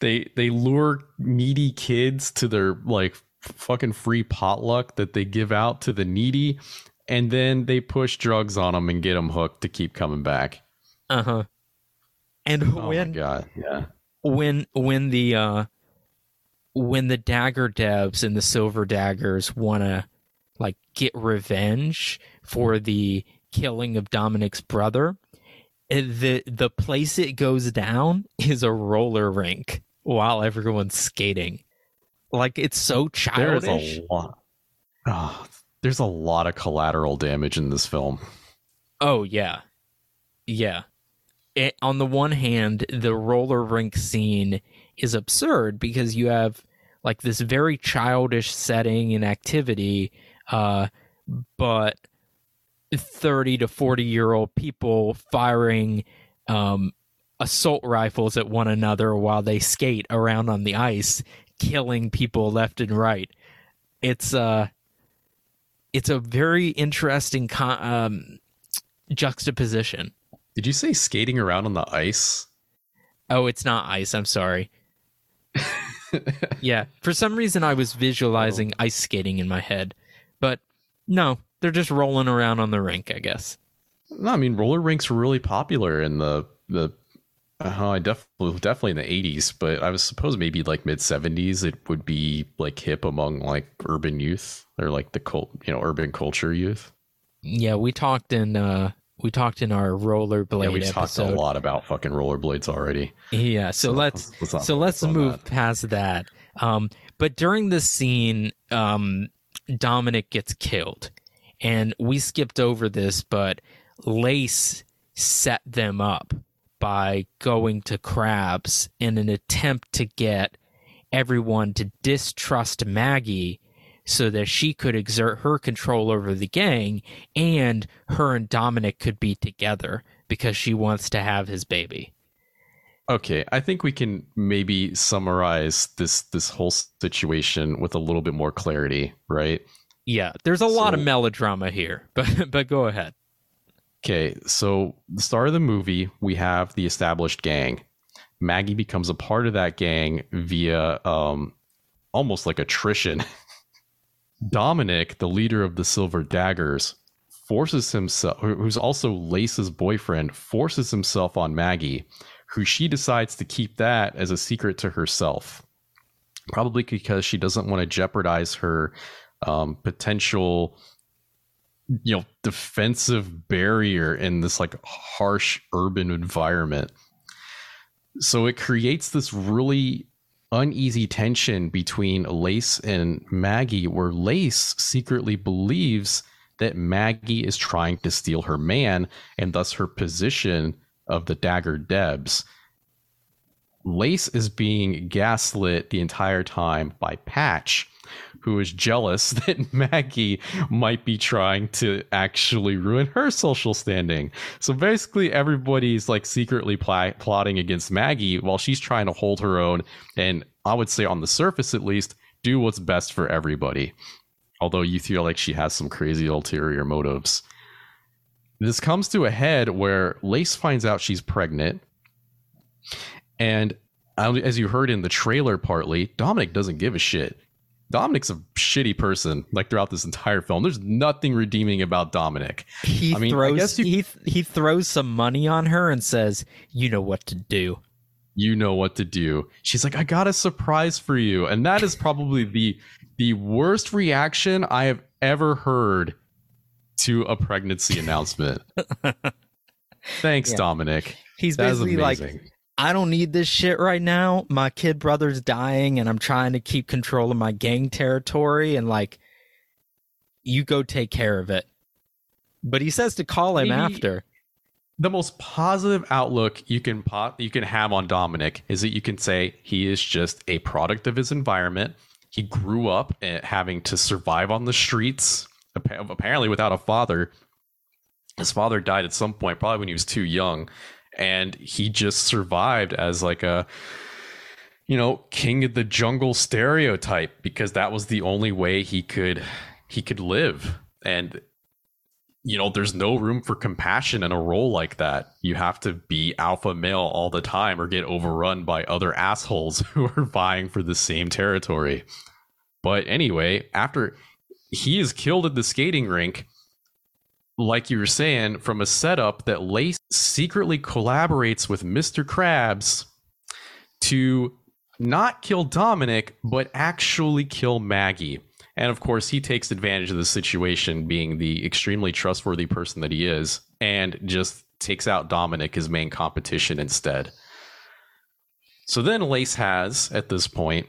they they lure needy kids to their like fucking free potluck that they give out to the needy, and then they push drugs on them and get them hooked to keep coming back. Uh huh. And oh when my God. Yeah. when when the uh, when the Dagger Debs and the Silver Daggers wanna like get revenge for the killing of Dominic's brother, the the place it goes down is a roller rink while everyone's skating. Like it's so childish. There's a lot. Oh, there's a lot of collateral damage in this film. Oh yeah, yeah. It, on the one hand, the roller rink scene is absurd because you have like this very childish setting and activity. Uh, but thirty to forty year old people firing um, assault rifles at one another while they skate around on the ice, killing people left and right. It's uh, it's a very interesting con- um, juxtaposition. Did you say skating around on the ice? Oh, it's not ice. I'm sorry. Yeah. For some reason, I was visualizing ice skating in my head. But no, they're just rolling around on the rink, I guess. No, I mean, roller rinks were really popular in the the uh, definitely definitely in the eighties, but I was supposed maybe like mid seventies it would be like hip among like urban youth or like the cult, you know, urban culture youth. Yeah, we talked in uh, we talked in our rollerblade. Yeah, we talked a lot about fucking rollerblades already. Yeah, so, so let's, let's so let's move that. past that. Um, but during this scene, um. Dominic gets killed, And we skipped over this, but Lace set them up by going to Krabs in an attempt to get everyone to distrust Maggie so that she could exert her control over the gang, and her and Dominic could be together because she wants to have his baby. Okay, I think we can maybe summarize this this whole situation with a little bit more clarity, right? Yeah, there's a so, lot of melodrama here, but but go ahead. Okay, so the start of the movie, we have the established gang. Maggie becomes a part of that gang via um, almost like attrition. Dominic, the leader of the Silver Daggers, forces himself, who's also Lace's boyfriend, forces himself on Maggie, who she decides to keep that as a secret to herself, probably because she doesn't want to jeopardize her um, potential, you know, defensive barrier in this like harsh urban environment. So it creates this really uneasy tension between Lace and Maggie, where Lace secretly believes that Maggie is trying to steal her man and thus her position of the Dagger Debs. Lace is being gaslit the entire time by Patch, who is jealous that Maggie might be trying to actually ruin her social standing. So basically everybody's like secretly pl- plotting against Maggie while she's trying to hold her own. And I would say on the surface, at least, do what's best for everybody. Although you feel like she has some crazy ulterior motives. This comes to a head where Lace finds out she's pregnant. And as you heard in the trailer partly, Dominic doesn't give a shit. Dominic's a shitty person, like throughout this entire film. There's nothing redeeming about Dominic. He I mean, throws I guess you, he he throws some money on her and says, "You know what to do. You know what to do." She's like, "I got a surprise for you," and that is probably the the worst reaction I have ever heard to a pregnancy announcement. Thanks, yeah. Dominic. He's that basically is amazing. Like, I don't need this shit right now. My kid brother's dying and I'm trying to keep control of my gang territory, and like, you go take care of it. But he says to call him he, after. The most positive outlook you can po- you can have on Dominic is that you can say he is just a product of his environment. He grew up having to survive on the streets, apparently without a father. His father died at some point, probably when he was too young. And he just survived as like a, you know, king of the jungle stereotype, because that was the only way he could he could live. And, you know, there's no room for compassion in a role like that. You have to be alpha male all the time or get overrun by other assholes who are vying for the same territory. But anyway, after he is killed at the skating rink, like you were saying, from a setup that Lace secretly collaborates with Mister Krabs to not kill Dominic, but actually kill Maggie. And of course, he takes advantage of the situation, being the extremely trustworthy person that he is, and just takes out Dominic, his main competition, instead. So then Lace has, at this point,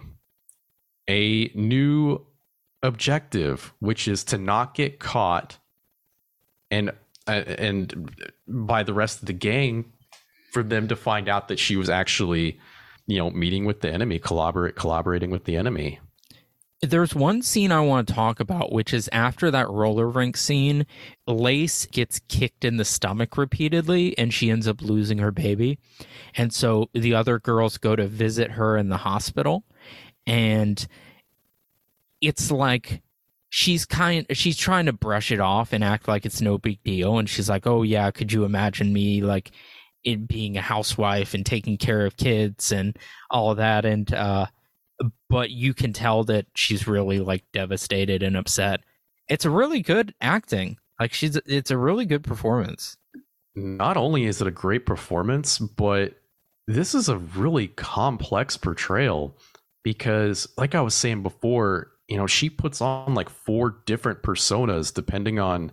a new objective, which is to not get caught And and by the rest of the gang, for them to find out that she was actually, you know, meeting with the enemy, collaborate, collaborating with the enemy. There's one scene I want to talk about, which is after that roller rink scene, Lace gets kicked in the stomach repeatedly and she ends up losing her baby. And so the other girls go to visit her in the hospital, and it's like, She's kind. She's trying to brush it off and act like it's no big deal. And she's like, "Oh yeah, could you imagine me like it being a housewife and taking care of kids and all that?" And uh, but you can tell that she's really like devastated and upset. It's a really good acting. Like she's, it's a really good performance. Not only is it a great performance, but this is a really complex portrayal, because, like I was saying before, you know, she puts on like four different personas depending on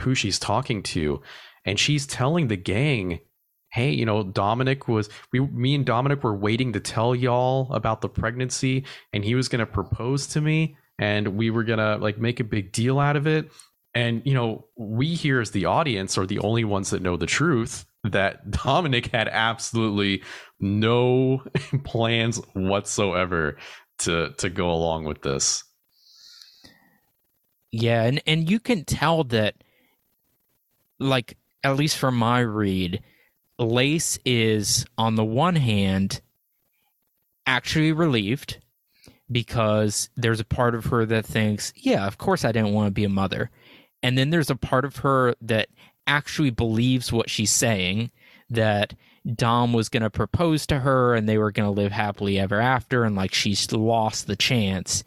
who she's talking to. And she's telling the gang, "Hey, you know, Dominic was, we, me and Dominic were waiting to tell y'all about the pregnancy, and he was going to propose to me, and we were going to like make a big deal out of it. And, you know, we here as the audience are the only ones that know the truth, that Dominic had absolutely no plans whatsoever to to go along with this. Yeah, and, and you can tell that, like, at least from my read, Lace is, on the one hand, actually relieved, because there's a part of her that thinks, yeah, of course I didn't want to be a mother. And then there's a part of her that actually believes what she's saying, that Dom was going to propose to her and they were going to live happily ever after, and like she's lost the chance.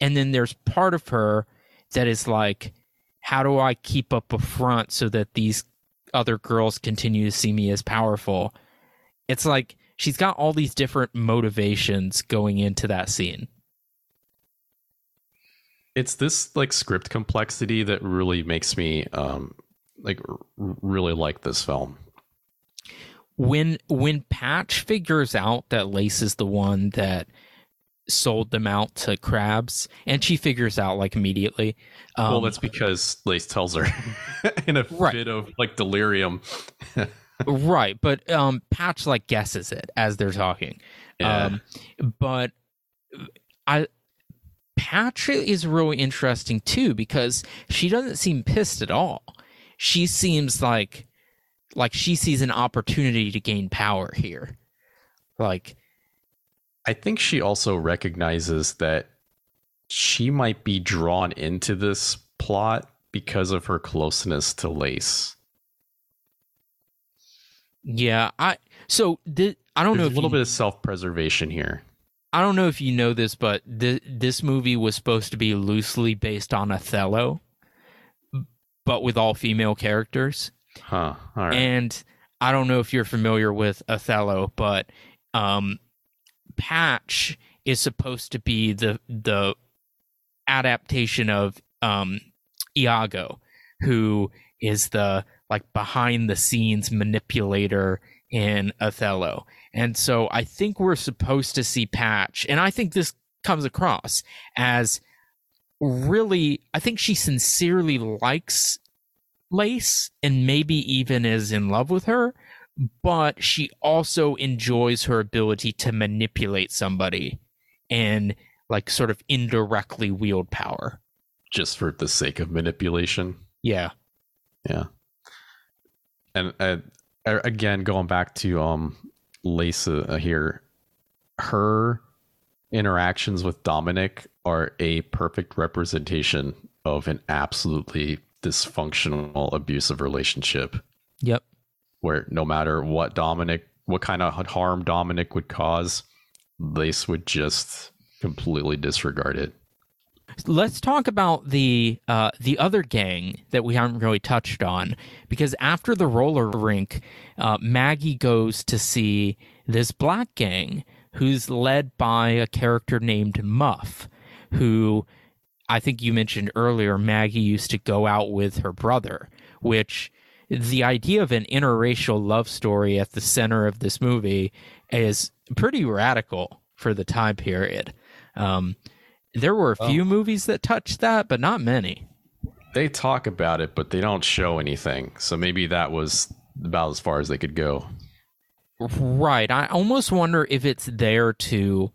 And then there's part of her that is like, how do I keep up a front so that these other girls continue to see me as powerful? It's like she's got all these different motivations going into that scene. It's this like script complexity that really makes me um, like r- really like this film. When when Patch figures out that Lace is the one that sold them out to Krabs, and she figures out like immediately. Um, well, that's because Lace tells her in a right. bit of like delirium. Right, but um, Patch like guesses it as they're talking. Yeah. Um, but I. Patch is really interesting too, because she doesn't seem pissed at all. She seems like like she sees an opportunity to gain power here. Like, I think she also recognizes that she might be drawn into this plot because of her closeness to Lace. Yeah, I so th- I don't There's know a little you, bit of self-preservation here. I don't know if you know this, but th- this movie was supposed to be loosely based on Othello, but with all female characters. Huh. All right. And I don't know if you're familiar with Othello, but um, Patch is supposed to be the the adaptation of um, Iago, who is the like behind the scenes manipulator in Othello. And so I think we're supposed to see Patch, and I think this comes across as really, I think she sincerely likes Lace and maybe even is in love with her, but she also enjoys her ability to manipulate somebody and like sort of indirectly wield power. Just for the sake of manipulation. Yeah. Yeah. And uh, again, going back to um. Lace uh, here, her interactions with Dominic are a perfect representation of an absolutely dysfunctional, abusive relationship. Yep. Where no matter what Dominic, what kind of harm Dominic would cause, Lace would just completely disregard it. Let's talk about the uh, the other gang that we haven't really touched on, because after the roller rink, uh, Maggie goes to see this black gang who's led by a character named Muff, who I think you mentioned earlier, Maggie used to go out with her brother, which the idea of an interracial love story at the center of this movie is pretty radical for the time period. Um There were a few oh. movies that touched that, but not many. They talk about it, but they don't show anything. So maybe that was about as far as they could go. Right. I almost wonder if it's there to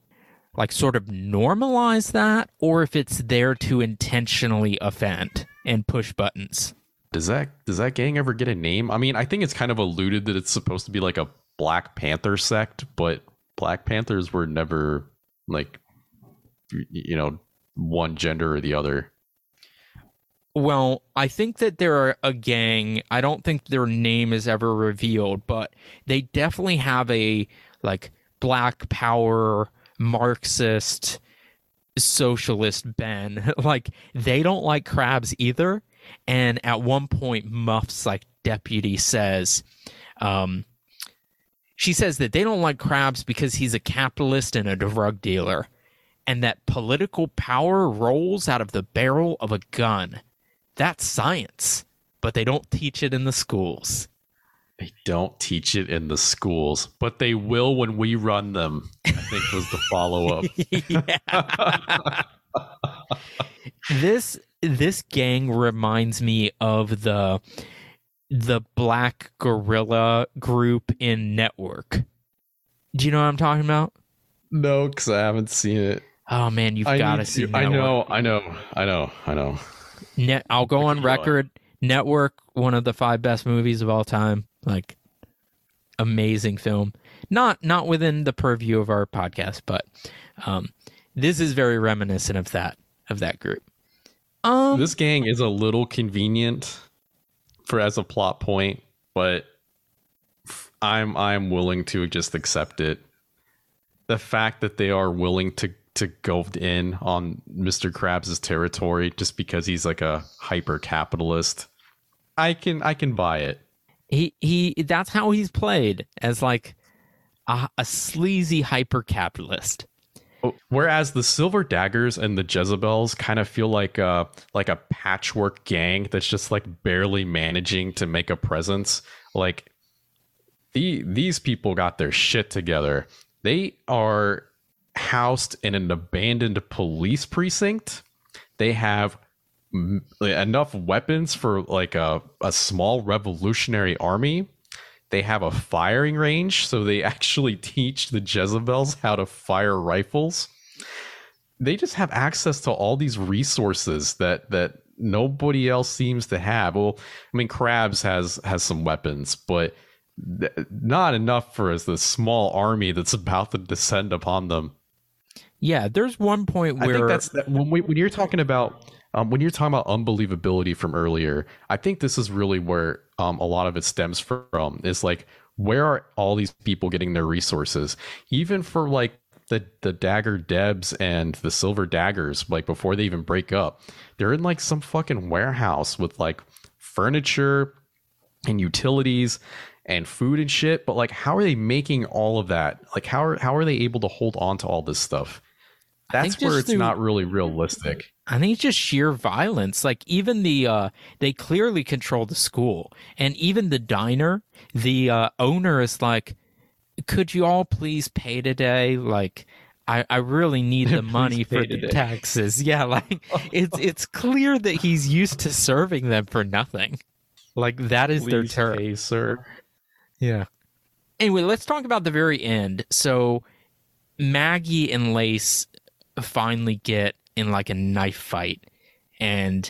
like sort of normalize that, or if it's there to intentionally offend and push buttons. Does that does that gang ever get a name? I mean, I think it's kind of alluded that it's supposed to be like a Black Panther sect, but Black Panthers were never like, you know, one gender or the other. Well, I think that they're a gang. I don't think their name is ever revealed, but they definitely have a like Black Power Marxist socialist bend. Like, they don't like crabs either. And at one point, Muff's like deputy says, um, she says that they don't like crabs because he's a capitalist and a drug dealer, and that political power rolls out of the barrel of a gun. That's science, but they don't teach it in the schools. They don't teach it in the schools, but they will when we run them, I think was the follow-up. This this gang reminds me of the the black gorilla group in Network. Do you know what I'm talking about? No, because I haven't seen it. Oh man, you've got to see Network. I know, I know, I know, I know. Net, I'll go on record. Network, one of the five best movies of all time. Like, amazing film. Not not within the purview of our podcast, but um, this is very reminiscent of that of that group. Um, this gang is a little convenient for as a plot point, but I'm I'm willing to just accept it. The fact that they are willing to to go in on Mister Krabs' territory just because he's like a hyper capitalist, I can I can buy it. He he that's how he's played, as like a, a sleazy hyper capitalist. Whereas the Silver Daggers and the Jezebels kind of feel like a, like a patchwork gang that's just like barely managing to make a presence. Like the these people got their shit together. They are housed in an abandoned police precinct. They have m- enough weapons for like a, a small revolutionary army. They have a firing range, so they actually teach the Jezebels how to fire rifles. They just have access to all these resources that that nobody else seems to have. Well, I mean, Krabs has has some weapons, but th- not enough for as the small army that's about to descend upon them. Yeah, there's one point where I think that's that, when we, when you're talking about um, when you're talking about unbelievability from earlier, I think this is really where um, a lot of it stems from. Is like, where are all these people getting their resources? Even for like the the Dagger Debs and the Silver Daggers, like before they even break up, they're in like some fucking warehouse with like furniture and utilities and food and shit. But like, how are they making all of that? Like, how are how are they able to hold on to all this stuff? That's where it's through, not really realistic. I think it's just sheer violence. Like even the uh, they clearly control the school, and even the diner. The uh, owner is like, "Could you all please pay today? Like, I, I really need the money for the taxes." Yeah, like it's it's clear that he's used to serving them for nothing. Like that is please their turn, pay, sir. Yeah. Anyway, let's talk about the very end. So Maggie and Lace finally get in like a knife fight, and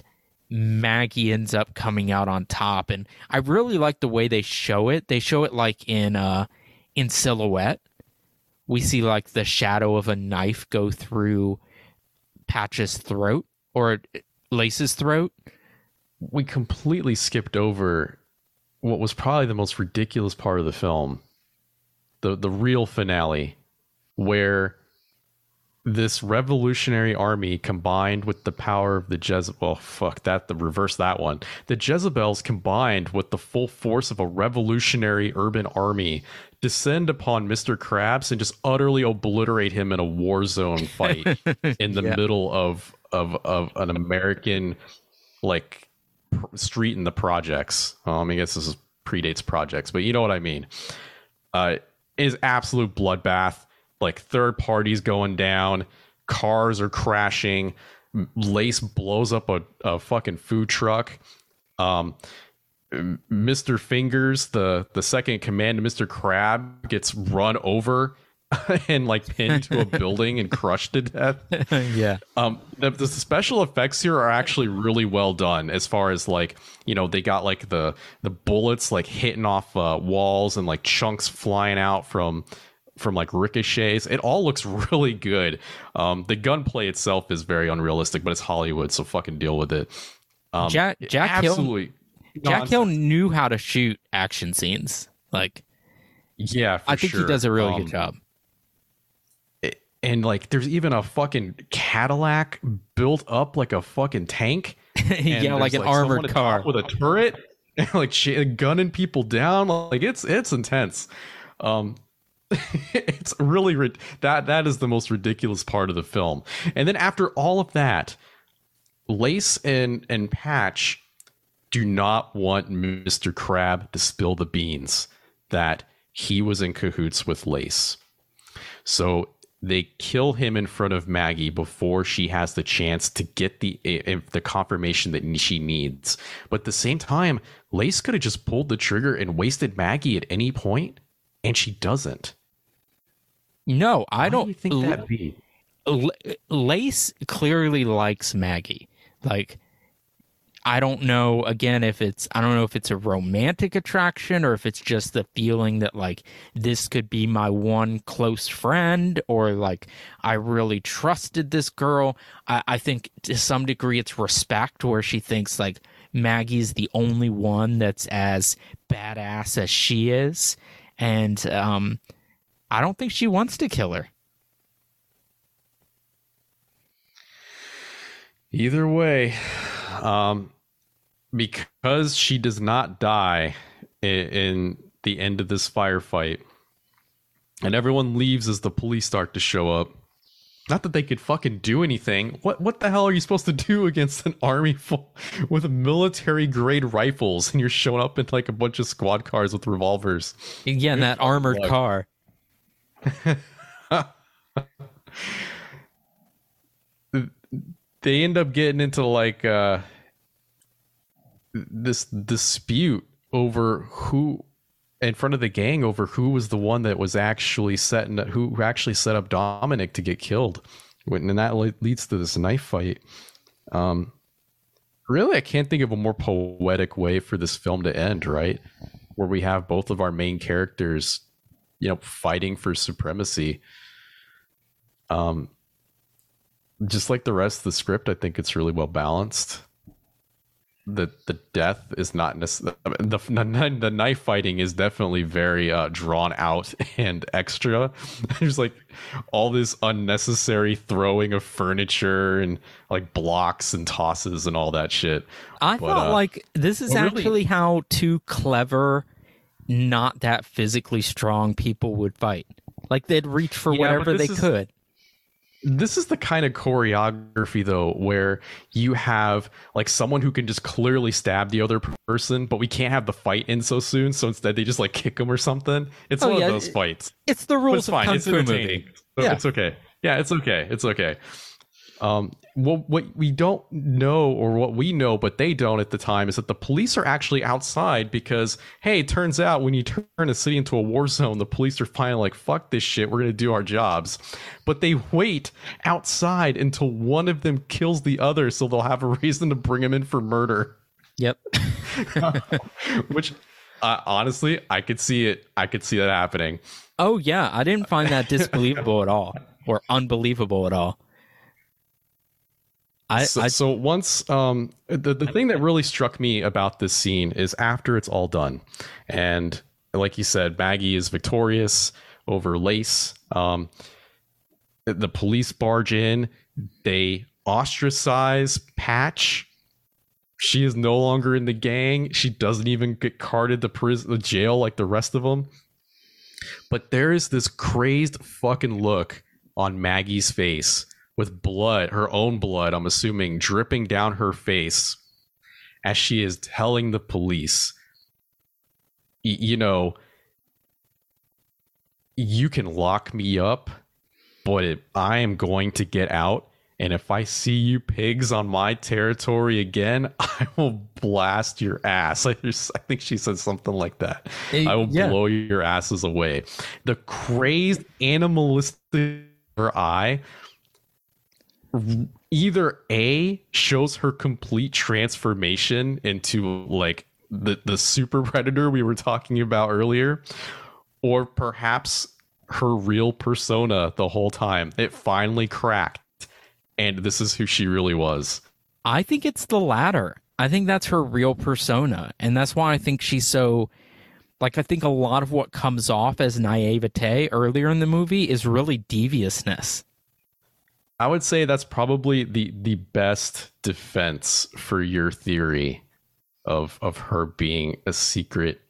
Maggie ends up coming out on top, and I really like the way they show it. They show it like in uh in silhouette. We see like the shadow of a knife go through Patch's throat, or Lace's throat. We completely skipped over what was probably the most ridiculous part of the film, the the real finale, where this revolutionary army combined with the power of the Jezebel, fuck that, the reverse that one. The Jezebels combined with the full force of a revolutionary urban army descend upon Mister Krabs and just utterly obliterate him in a war zone fight in the yeah. middle of, of, of an American like street in the projects. Well, I mean, I guess this is predates projects, but you know what I mean? Uh, is absolute bloodbath. Like third parties going down, cars are crashing, Lace blows up a, a fucking food truck. Um, Mister Fingers, the, the second in command, Mister Crab, gets run over and like pinned to a building and crushed to death. Yeah. Um, the, the special effects here are actually really well done, as far as like, you know, they got like the, the bullets like hitting off uh, walls and like chunks flying out from. from like ricochets. It all looks really good. Um, the gunplay itself is very unrealistic, but it's Hollywood, so fucking deal with it. Um, Jack Jack absolutely Hill, Jack Hill knew how to shoot action scenes. Like, yeah, for I think sure. he does a really um, good job. It, and like, there's even a fucking Cadillac built up like a fucking tank. Yeah, like an like armored car with a turret, and like gunning people down. Like it's it's intense. Um. It's really that that is the most ridiculous part of the film. And then after all of that, Lace and and Patch do not want Mister Crab to spill the beans that he was in cahoots with Lace. So They kill him in front of Maggie before she has the chance to get the the confirmation that she needs. But at the same time, Lace could have just pulled the trigger and wasted Maggie at any point, and she doesn't. No, I Why don't do you think L- that be. L- Lace clearly likes Maggie. Like, I don't know. Again, if it's I don't know if it's a romantic attraction or if it's just the feeling that like this could be my one close friend, or like I really trusted this girl. I, I think to some degree it's respect, where she thinks like Maggie's the only one that's as badass as she is, and um, I don't think she wants to kill her. Either way, um. Because she does not die in, in the end of this firefight, and everyone leaves as the police start to show up. Not that they could fucking do anything. What what the hell are you supposed to do against an army full with military-grade rifles, and you're showing up in like a bunch of squad cars with revolvers? Yeah, and that armored like. car. They end up getting into like... Uh, this dispute over who in front of the gang over who was the one that was actually setting who, who actually set up Dominic to get killed, and that leads to this knife fight. Um, really, I can't think of a more poetic way for this film to end, right? Where we have both of our main characters, you know, fighting for supremacy. Um, just like the rest of the script, I think it's really well balanced. The the death is not necessarily the, the the knife fighting is definitely very uh, drawn out and extra. There's like all this unnecessary throwing of furniture and like blocks and tosses and all that shit. I but, thought uh, like this is well, actually really... how two clever, not that physically strong people would fight. Like they'd reach for yeah, whatever they is... could. This is the kind of choreography, though, where you have like someone who can just clearly stab the other person, but we can't have the fight in so soon. So instead, they just like kick them or something. It's oh, one yeah. of those fights. It's the rules it's of fine. Kung Fu movie. So yeah. It's okay. Yeah, it's okay. It's okay. Um, well, what we don't know, or what we know, but they don't at the time, is that the police are actually outside because, hey, it turns out when you turn a city into a war zone, the police are finally like, fuck this shit, we're going to do our jobs. But they wait outside until one of them kills the other, so they'll have a reason to bring him in for murder. Yep. Which, uh, honestly, I could see it. I could see that happening. Oh, yeah. I didn't find that disbelievable at all, or unbelievable at all. I, so, I, so once um, the, the thing that really struck me about this scene is after it's all done. And like you said, Maggie is victorious over Lace. Um, the police barge in. They ostracize Patch. She is no longer in the gang. She doesn't even get carted to prison, the jail like the rest of them. But there is this crazed fucking look on Maggie's face, with blood, her own blood, I'm assuming, dripping down her face as she is telling the police, y- you know, you can lock me up, but it, I am going to get out. And if I see you pigs on my territory again, I will blast your ass. I, just, I think she said something like that. Hey, I will yeah. blow your asses away. The crazed animalistic in her eye either A, shows her complete transformation into like the, the super predator we were talking about earlier, or perhaps her real persona the whole time. It finally cracked, and this is who she really was. I think it's the latter. I think that's her real persona, and that's why I think she's so... Like, I think a lot of what comes off as naivete earlier in the movie is really deviousness. I would say that's probably the, the best defense for your theory of of her being a secret,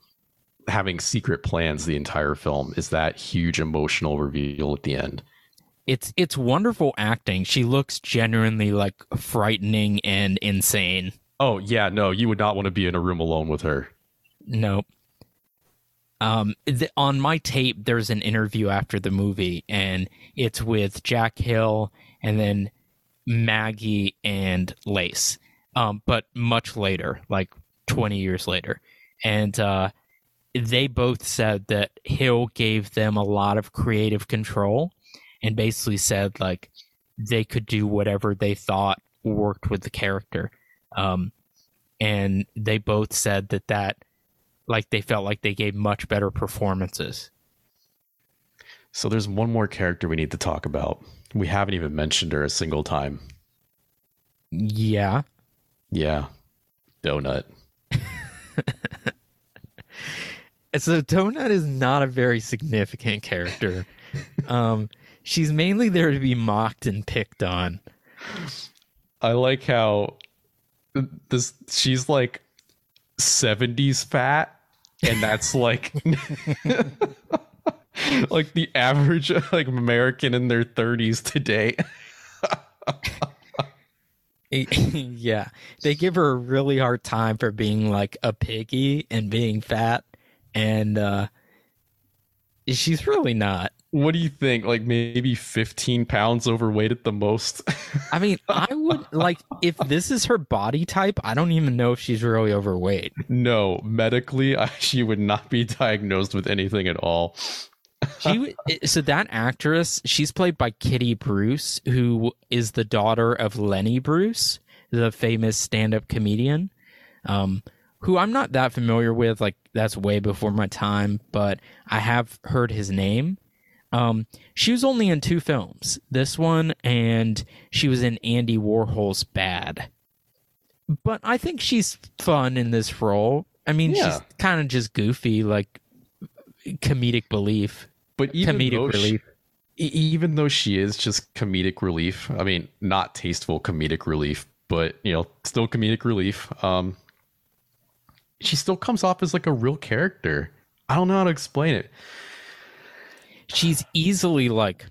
having secret plans the entire film, is that huge emotional reveal at the end. It's it's wonderful acting. She looks genuinely like frightening and insane. Oh yeah, no, you would not want to be in a room alone with her. Nope. Um, the, on my tape, there's an interview after the movie, and it's with Jack Hill and then Maggie and Lace, um, but much later, like twenty years later. And uh, they both said that Hill gave them a lot of creative control and basically said, like, they could do whatever they thought worked with the character. Um, and they both said that that, like, they felt like they gave much better performances. So there's one more character we need to talk about. We haven't even mentioned her a single time. Yeah. Yeah. Donut. So Donut is not a very significant character. um, she's mainly there to be mocked and picked on. I like how this. She's like seventies fat, and that's like like the average like American in their thirties today. Yeah, they give her a really hard time for being like a piggy and being fat, and uh, she's really not. What do you think? Like maybe fifteen pounds overweight at the most? I mean, I would like, if this is her body type, I don't even know if she's really overweight. No, medically, I, she would not be diagnosed with anything at all. She So that actress, she's played by Kitty Bruce, who is the daughter of Lenny Bruce, the famous stand-up comedian, um, who I'm not that familiar with. Like, that's way before my time, but I have heard his name. Um, she was only in two films, this one, and she was in Andy Warhol's Bad. But I think she's fun in this role. I mean, yeah. She's kind of just goofy, like comedic relief. But even comedic though relief. She, even though she is just comedic relief, I mean, not tasteful comedic relief, but you know, still comedic relief. Um, she still comes off as like a real character. I don't know how to explain it. She's easily like,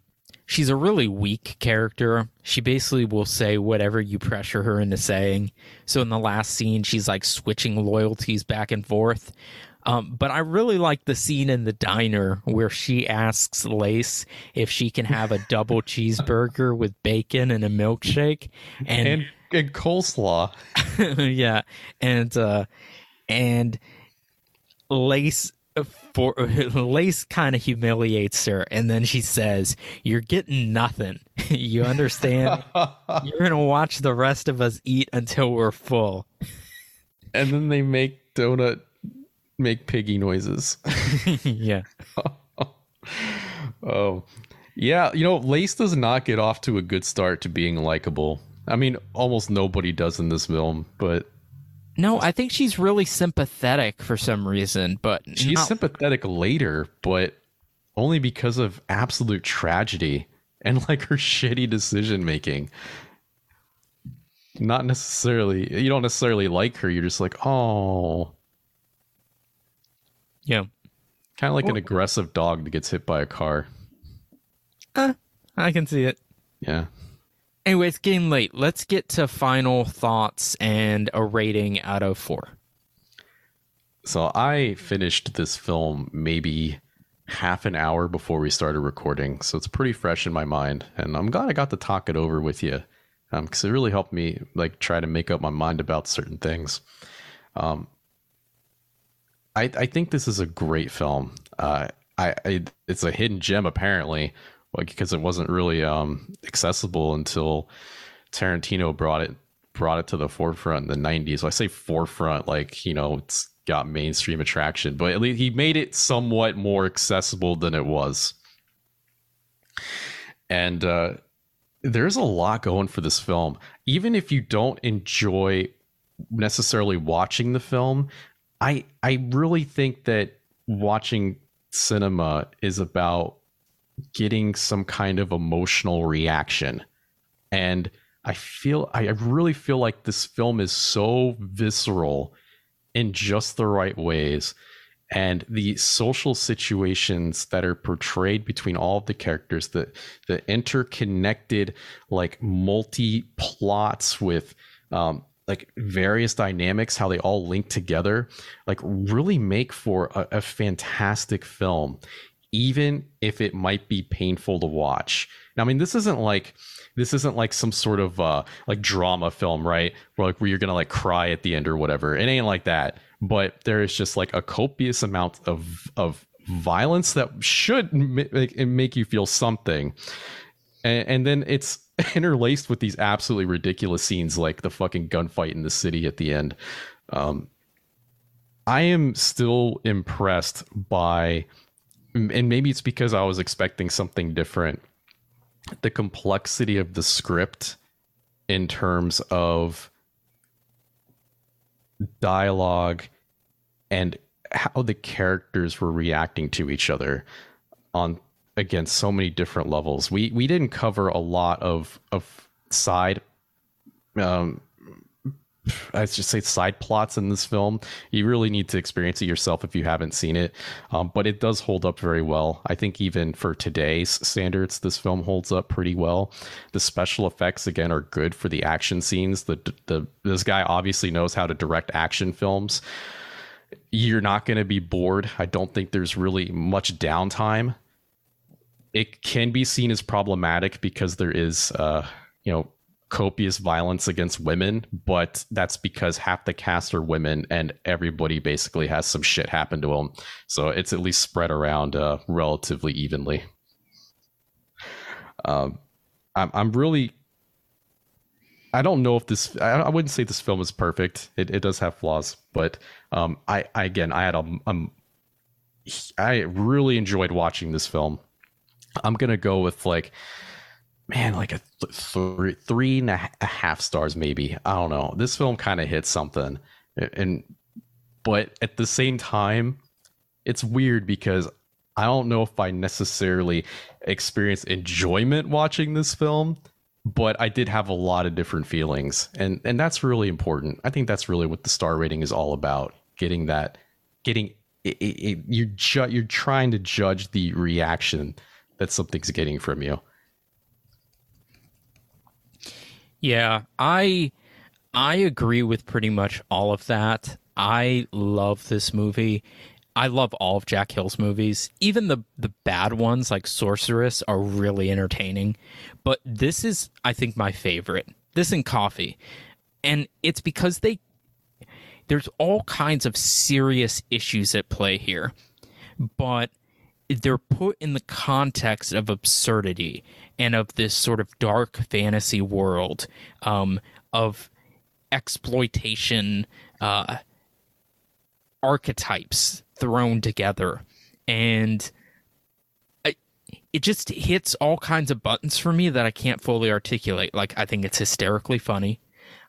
she's a really weak character. She basically will say whatever you pressure her into saying. So in the last scene, she's like switching loyalties back and forth. Um, but I really like the scene in the diner where she asks Lace if she can have a double cheeseburger with bacon and a milkshake. And, and, and coleslaw. Yeah. And, uh, and Lace... For, Lace kind of humiliates her, and then she says, "You're getting nothing. You understand? You're gonna watch the rest of us eat until we're full." And then they make Donut make piggy noises. Yeah. Oh, yeah. You know, Lace does not get off to a good start to being likable. I mean, almost nobody does in this film, but. No, I think she's really sympathetic for some reason, but she's not... sympathetic later, but only because of absolute tragedy and like her shitty decision making. Not necessarily, you don't necessarily like her. You're just like, oh, yeah, kind of like or... an aggressive dog that gets hit by a car. Uh, I can see it. Yeah. Anyway, it's getting late. Let's get to final thoughts and a rating out of four. So I finished this film maybe half an hour before we started recording. So it's pretty fresh in my mind. And I'm glad I got to talk it over with you. Um, because it really helped me like try to make up my mind about certain things. Um, I, I think this is a great film. Uh, I, I it's a hidden gem, apparently. Like, because it wasn't really um, accessible until Tarantino brought it brought it to the forefront in the nineties. So I say forefront, like, you know, it's got mainstream attraction, but at least he made it somewhat more accessible than it was. And uh, there's a lot going for this film. Even if you don't enjoy necessarily watching the film, I I really think that watching cinema is about getting some kind of emotional reaction, and I feel I really feel like this film is so visceral in just the right ways, and the social situations that are portrayed between all of the characters, the the interconnected like multi plots with um like various dynamics, how they all link together, like really make for a, a fantastic film, even if it might be painful to watch. Now, I mean, this isn't like this isn't like some sort of uh, like drama film, right? Where like where you're gonna like cry at the end or whatever. It ain't like that. But there is just like a copious amount of of violence that should make, make you feel something, and, and then it's interlaced with these absolutely ridiculous scenes like the fucking gunfight in the city at the end. Um, I am still impressed by, and maybe it's because I was expecting something different, the complexity of the script in terms of dialogue and how the characters were reacting to each other on, again, so many different levels. We we didn't cover a lot of of side, um, I just say side plots in this film. You really need to experience it yourself if you haven't seen it. Um, but it does hold up very well. I think even for today's standards, this film holds up pretty well. The special effects, again, are good for the action scenes. The the this guy obviously knows how to direct action films. You're not going to be bored. I don't think there's really much downtime. It can be seen as problematic because there is, uh, you know, copious violence against women, but that's because half the cast are women and everybody basically has some shit happen to them. So it's at least spread around uh, relatively evenly. Um, I'm, I'm really, I don't know if this, I, I wouldn't say this film is perfect. It, it does have flaws, but um, I, I, again, I had a, um, I really enjoyed watching this film. I'm going to go with like, man, like a th- three, three and a half stars, maybe. I don't know. This film kind of hits something. And, but at the same time, it's weird because I don't know if I necessarily experienced enjoyment watching this film, but I did have a lot of different feelings. And, and that's really important. I think that's really what the star rating is all about. Getting that, getting it, it, it, you're, ju- you're trying to judge the reaction that something's getting from you. Yeah, I I agree with pretty much all of that. I love this movie. I love all of Jack Hill's movies. Even the, the bad ones like Sorceress are really entertaining. But this is, I think, my favorite. This and Coffee. And it's because they there's all kinds of serious issues at play here. But they're put in the context of absurdity and of this sort of dark fantasy world, um, of exploitation, uh, archetypes thrown together. And I, it just hits all kinds of buttons for me that I can't fully articulate. Like, I think it's hysterically funny.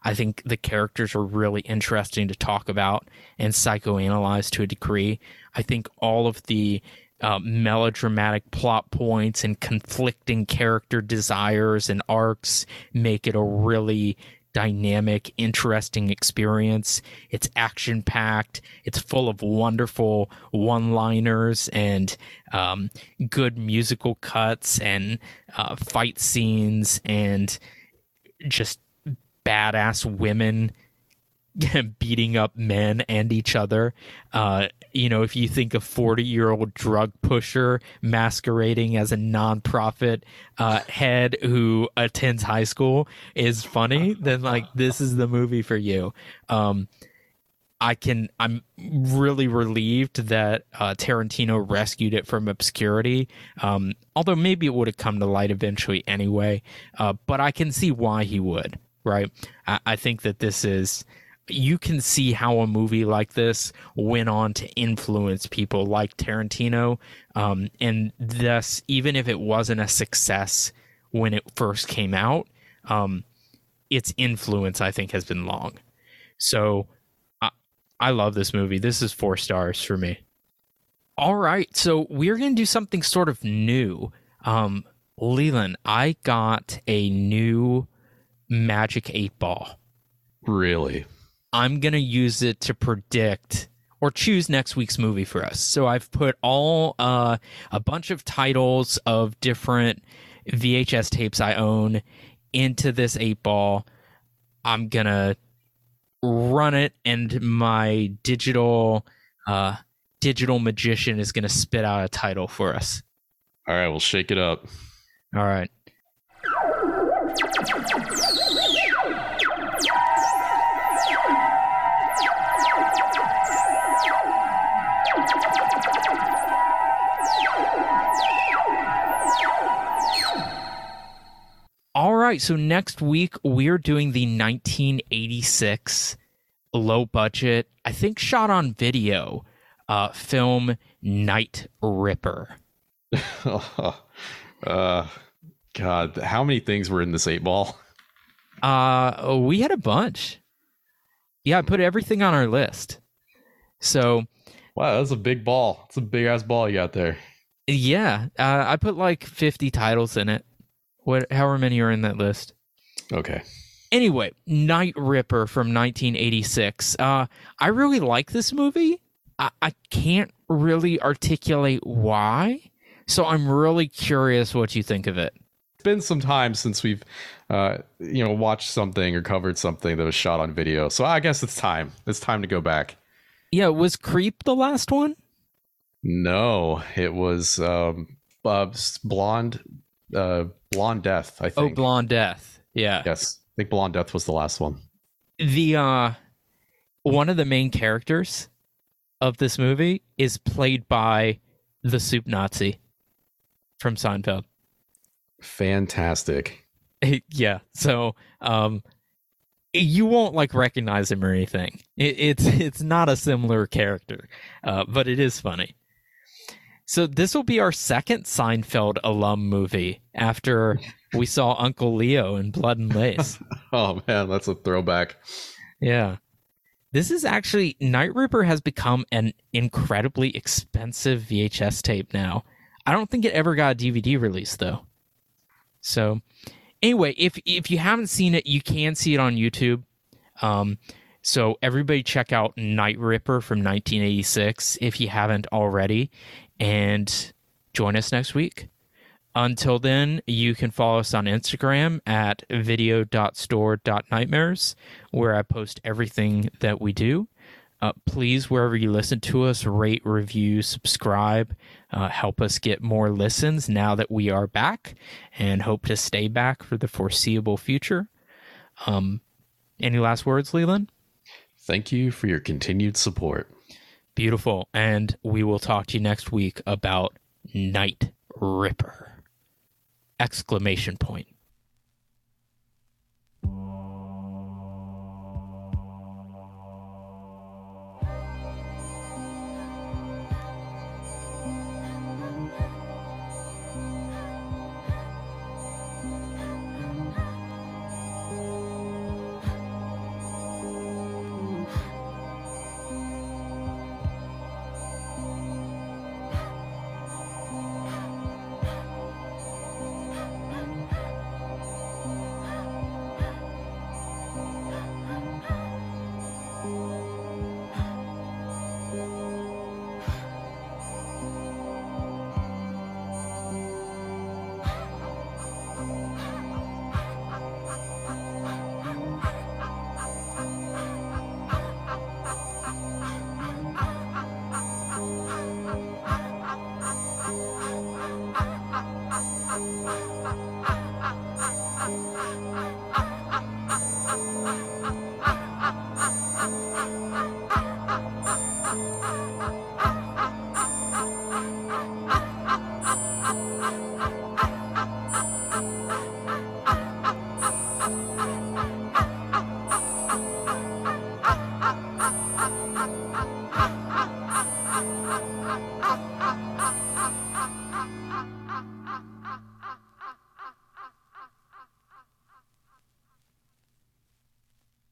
I think the characters are really interesting to talk about and psychoanalyze to a degree. I think all of the Uh, melodramatic plot points and conflicting character desires and arcs make it a really dynamic, interesting experience. It's action-packed. It's full of wonderful one-liners and um, good musical cuts and uh, fight scenes and just badass women beating up men and each other. Uh, you know, if you think a forty-year-old drug pusher masquerading as a nonprofit uh, head who attends high school is funny, then like this is the movie for you. Um, I can. I'm really relieved that uh, Tarantino rescued it from obscurity. Um, although maybe it would have come to light eventually anyway. Uh, but I can see why he would. Right. I, I think that this is. You can see how a movie like this went on to influence people like Tarantino. Um, and thus, even if it wasn't a success when it first came out, um, its influence, I think, has been long. So I, I love this movie. This is four stars for me. All right. So we're going to do something sort of new. Um, Leland, I got a new Magic eight Ball. Really? I'm going to use it to predict or choose next week's movie for us. So I've put all uh, a bunch of titles of different V H S tapes I own into this eight ball. I'm going to run it, and my digital uh, digital magician is going to spit out a title for us. All right, we'll shake it up. All right. All right, so next week we're doing the nineteen eighty-six low budget, I think shot on video, uh, film Night Ripper. uh, God, how many things were in this eight ball? Uh, we had a bunch. Yeah, I put everything on our list. So, wow, that's a big ball. It's a big ass ball you got there. Yeah, uh, I put like fifty titles in it. What, however many are in that list. Okay. Anyway, Night Ripper from nineteen eighty-six. Uh, I really like this movie. I, I can't really articulate why, so I'm really curious what you think of it. It's been some time since we've, uh, you know, watched something or covered something that was shot on video, so I guess it's time. It's time to go back. Yeah, was Creep the last one? No, it was um, uh, Blonde... Uh, Blonde Death, I think. Oh, Blonde Death. Yeah. Yes. I think Blonde Death was the last one. The uh, one of the main characters of this movie is played by the Soup Nazi from Seinfeld. Fantastic. Yeah. So um, you won't like recognize him or anything. It, it's it's not a similar character, uh, but it is funny. So this will be our second Seinfeld alum movie after we saw Uncle Leo in Blood and Lace. Oh, man, that's a throwback. Yeah. This is actually, Night Ripper has become an incredibly expensive V H S tape now. I don't think it ever got a D V D release, though. So anyway, if if you haven't seen it, you can see it on YouTube. Um, so everybody check out Night Ripper from nineteen eighty-six if you haven't already. And join us next week. Until then, you can follow us on Instagram at video dot store dot nightmares, where I post everything that we do. Uh, please, wherever you listen to us, rate, review, subscribe. Uh, help us get more listens now that we are back, and hope to stay back for the foreseeable future. Um, any last words, Leland? Thank you for your continued support. Beautiful. And we will talk to you next week about Night Ripper. Exclamation point. Up, up, up.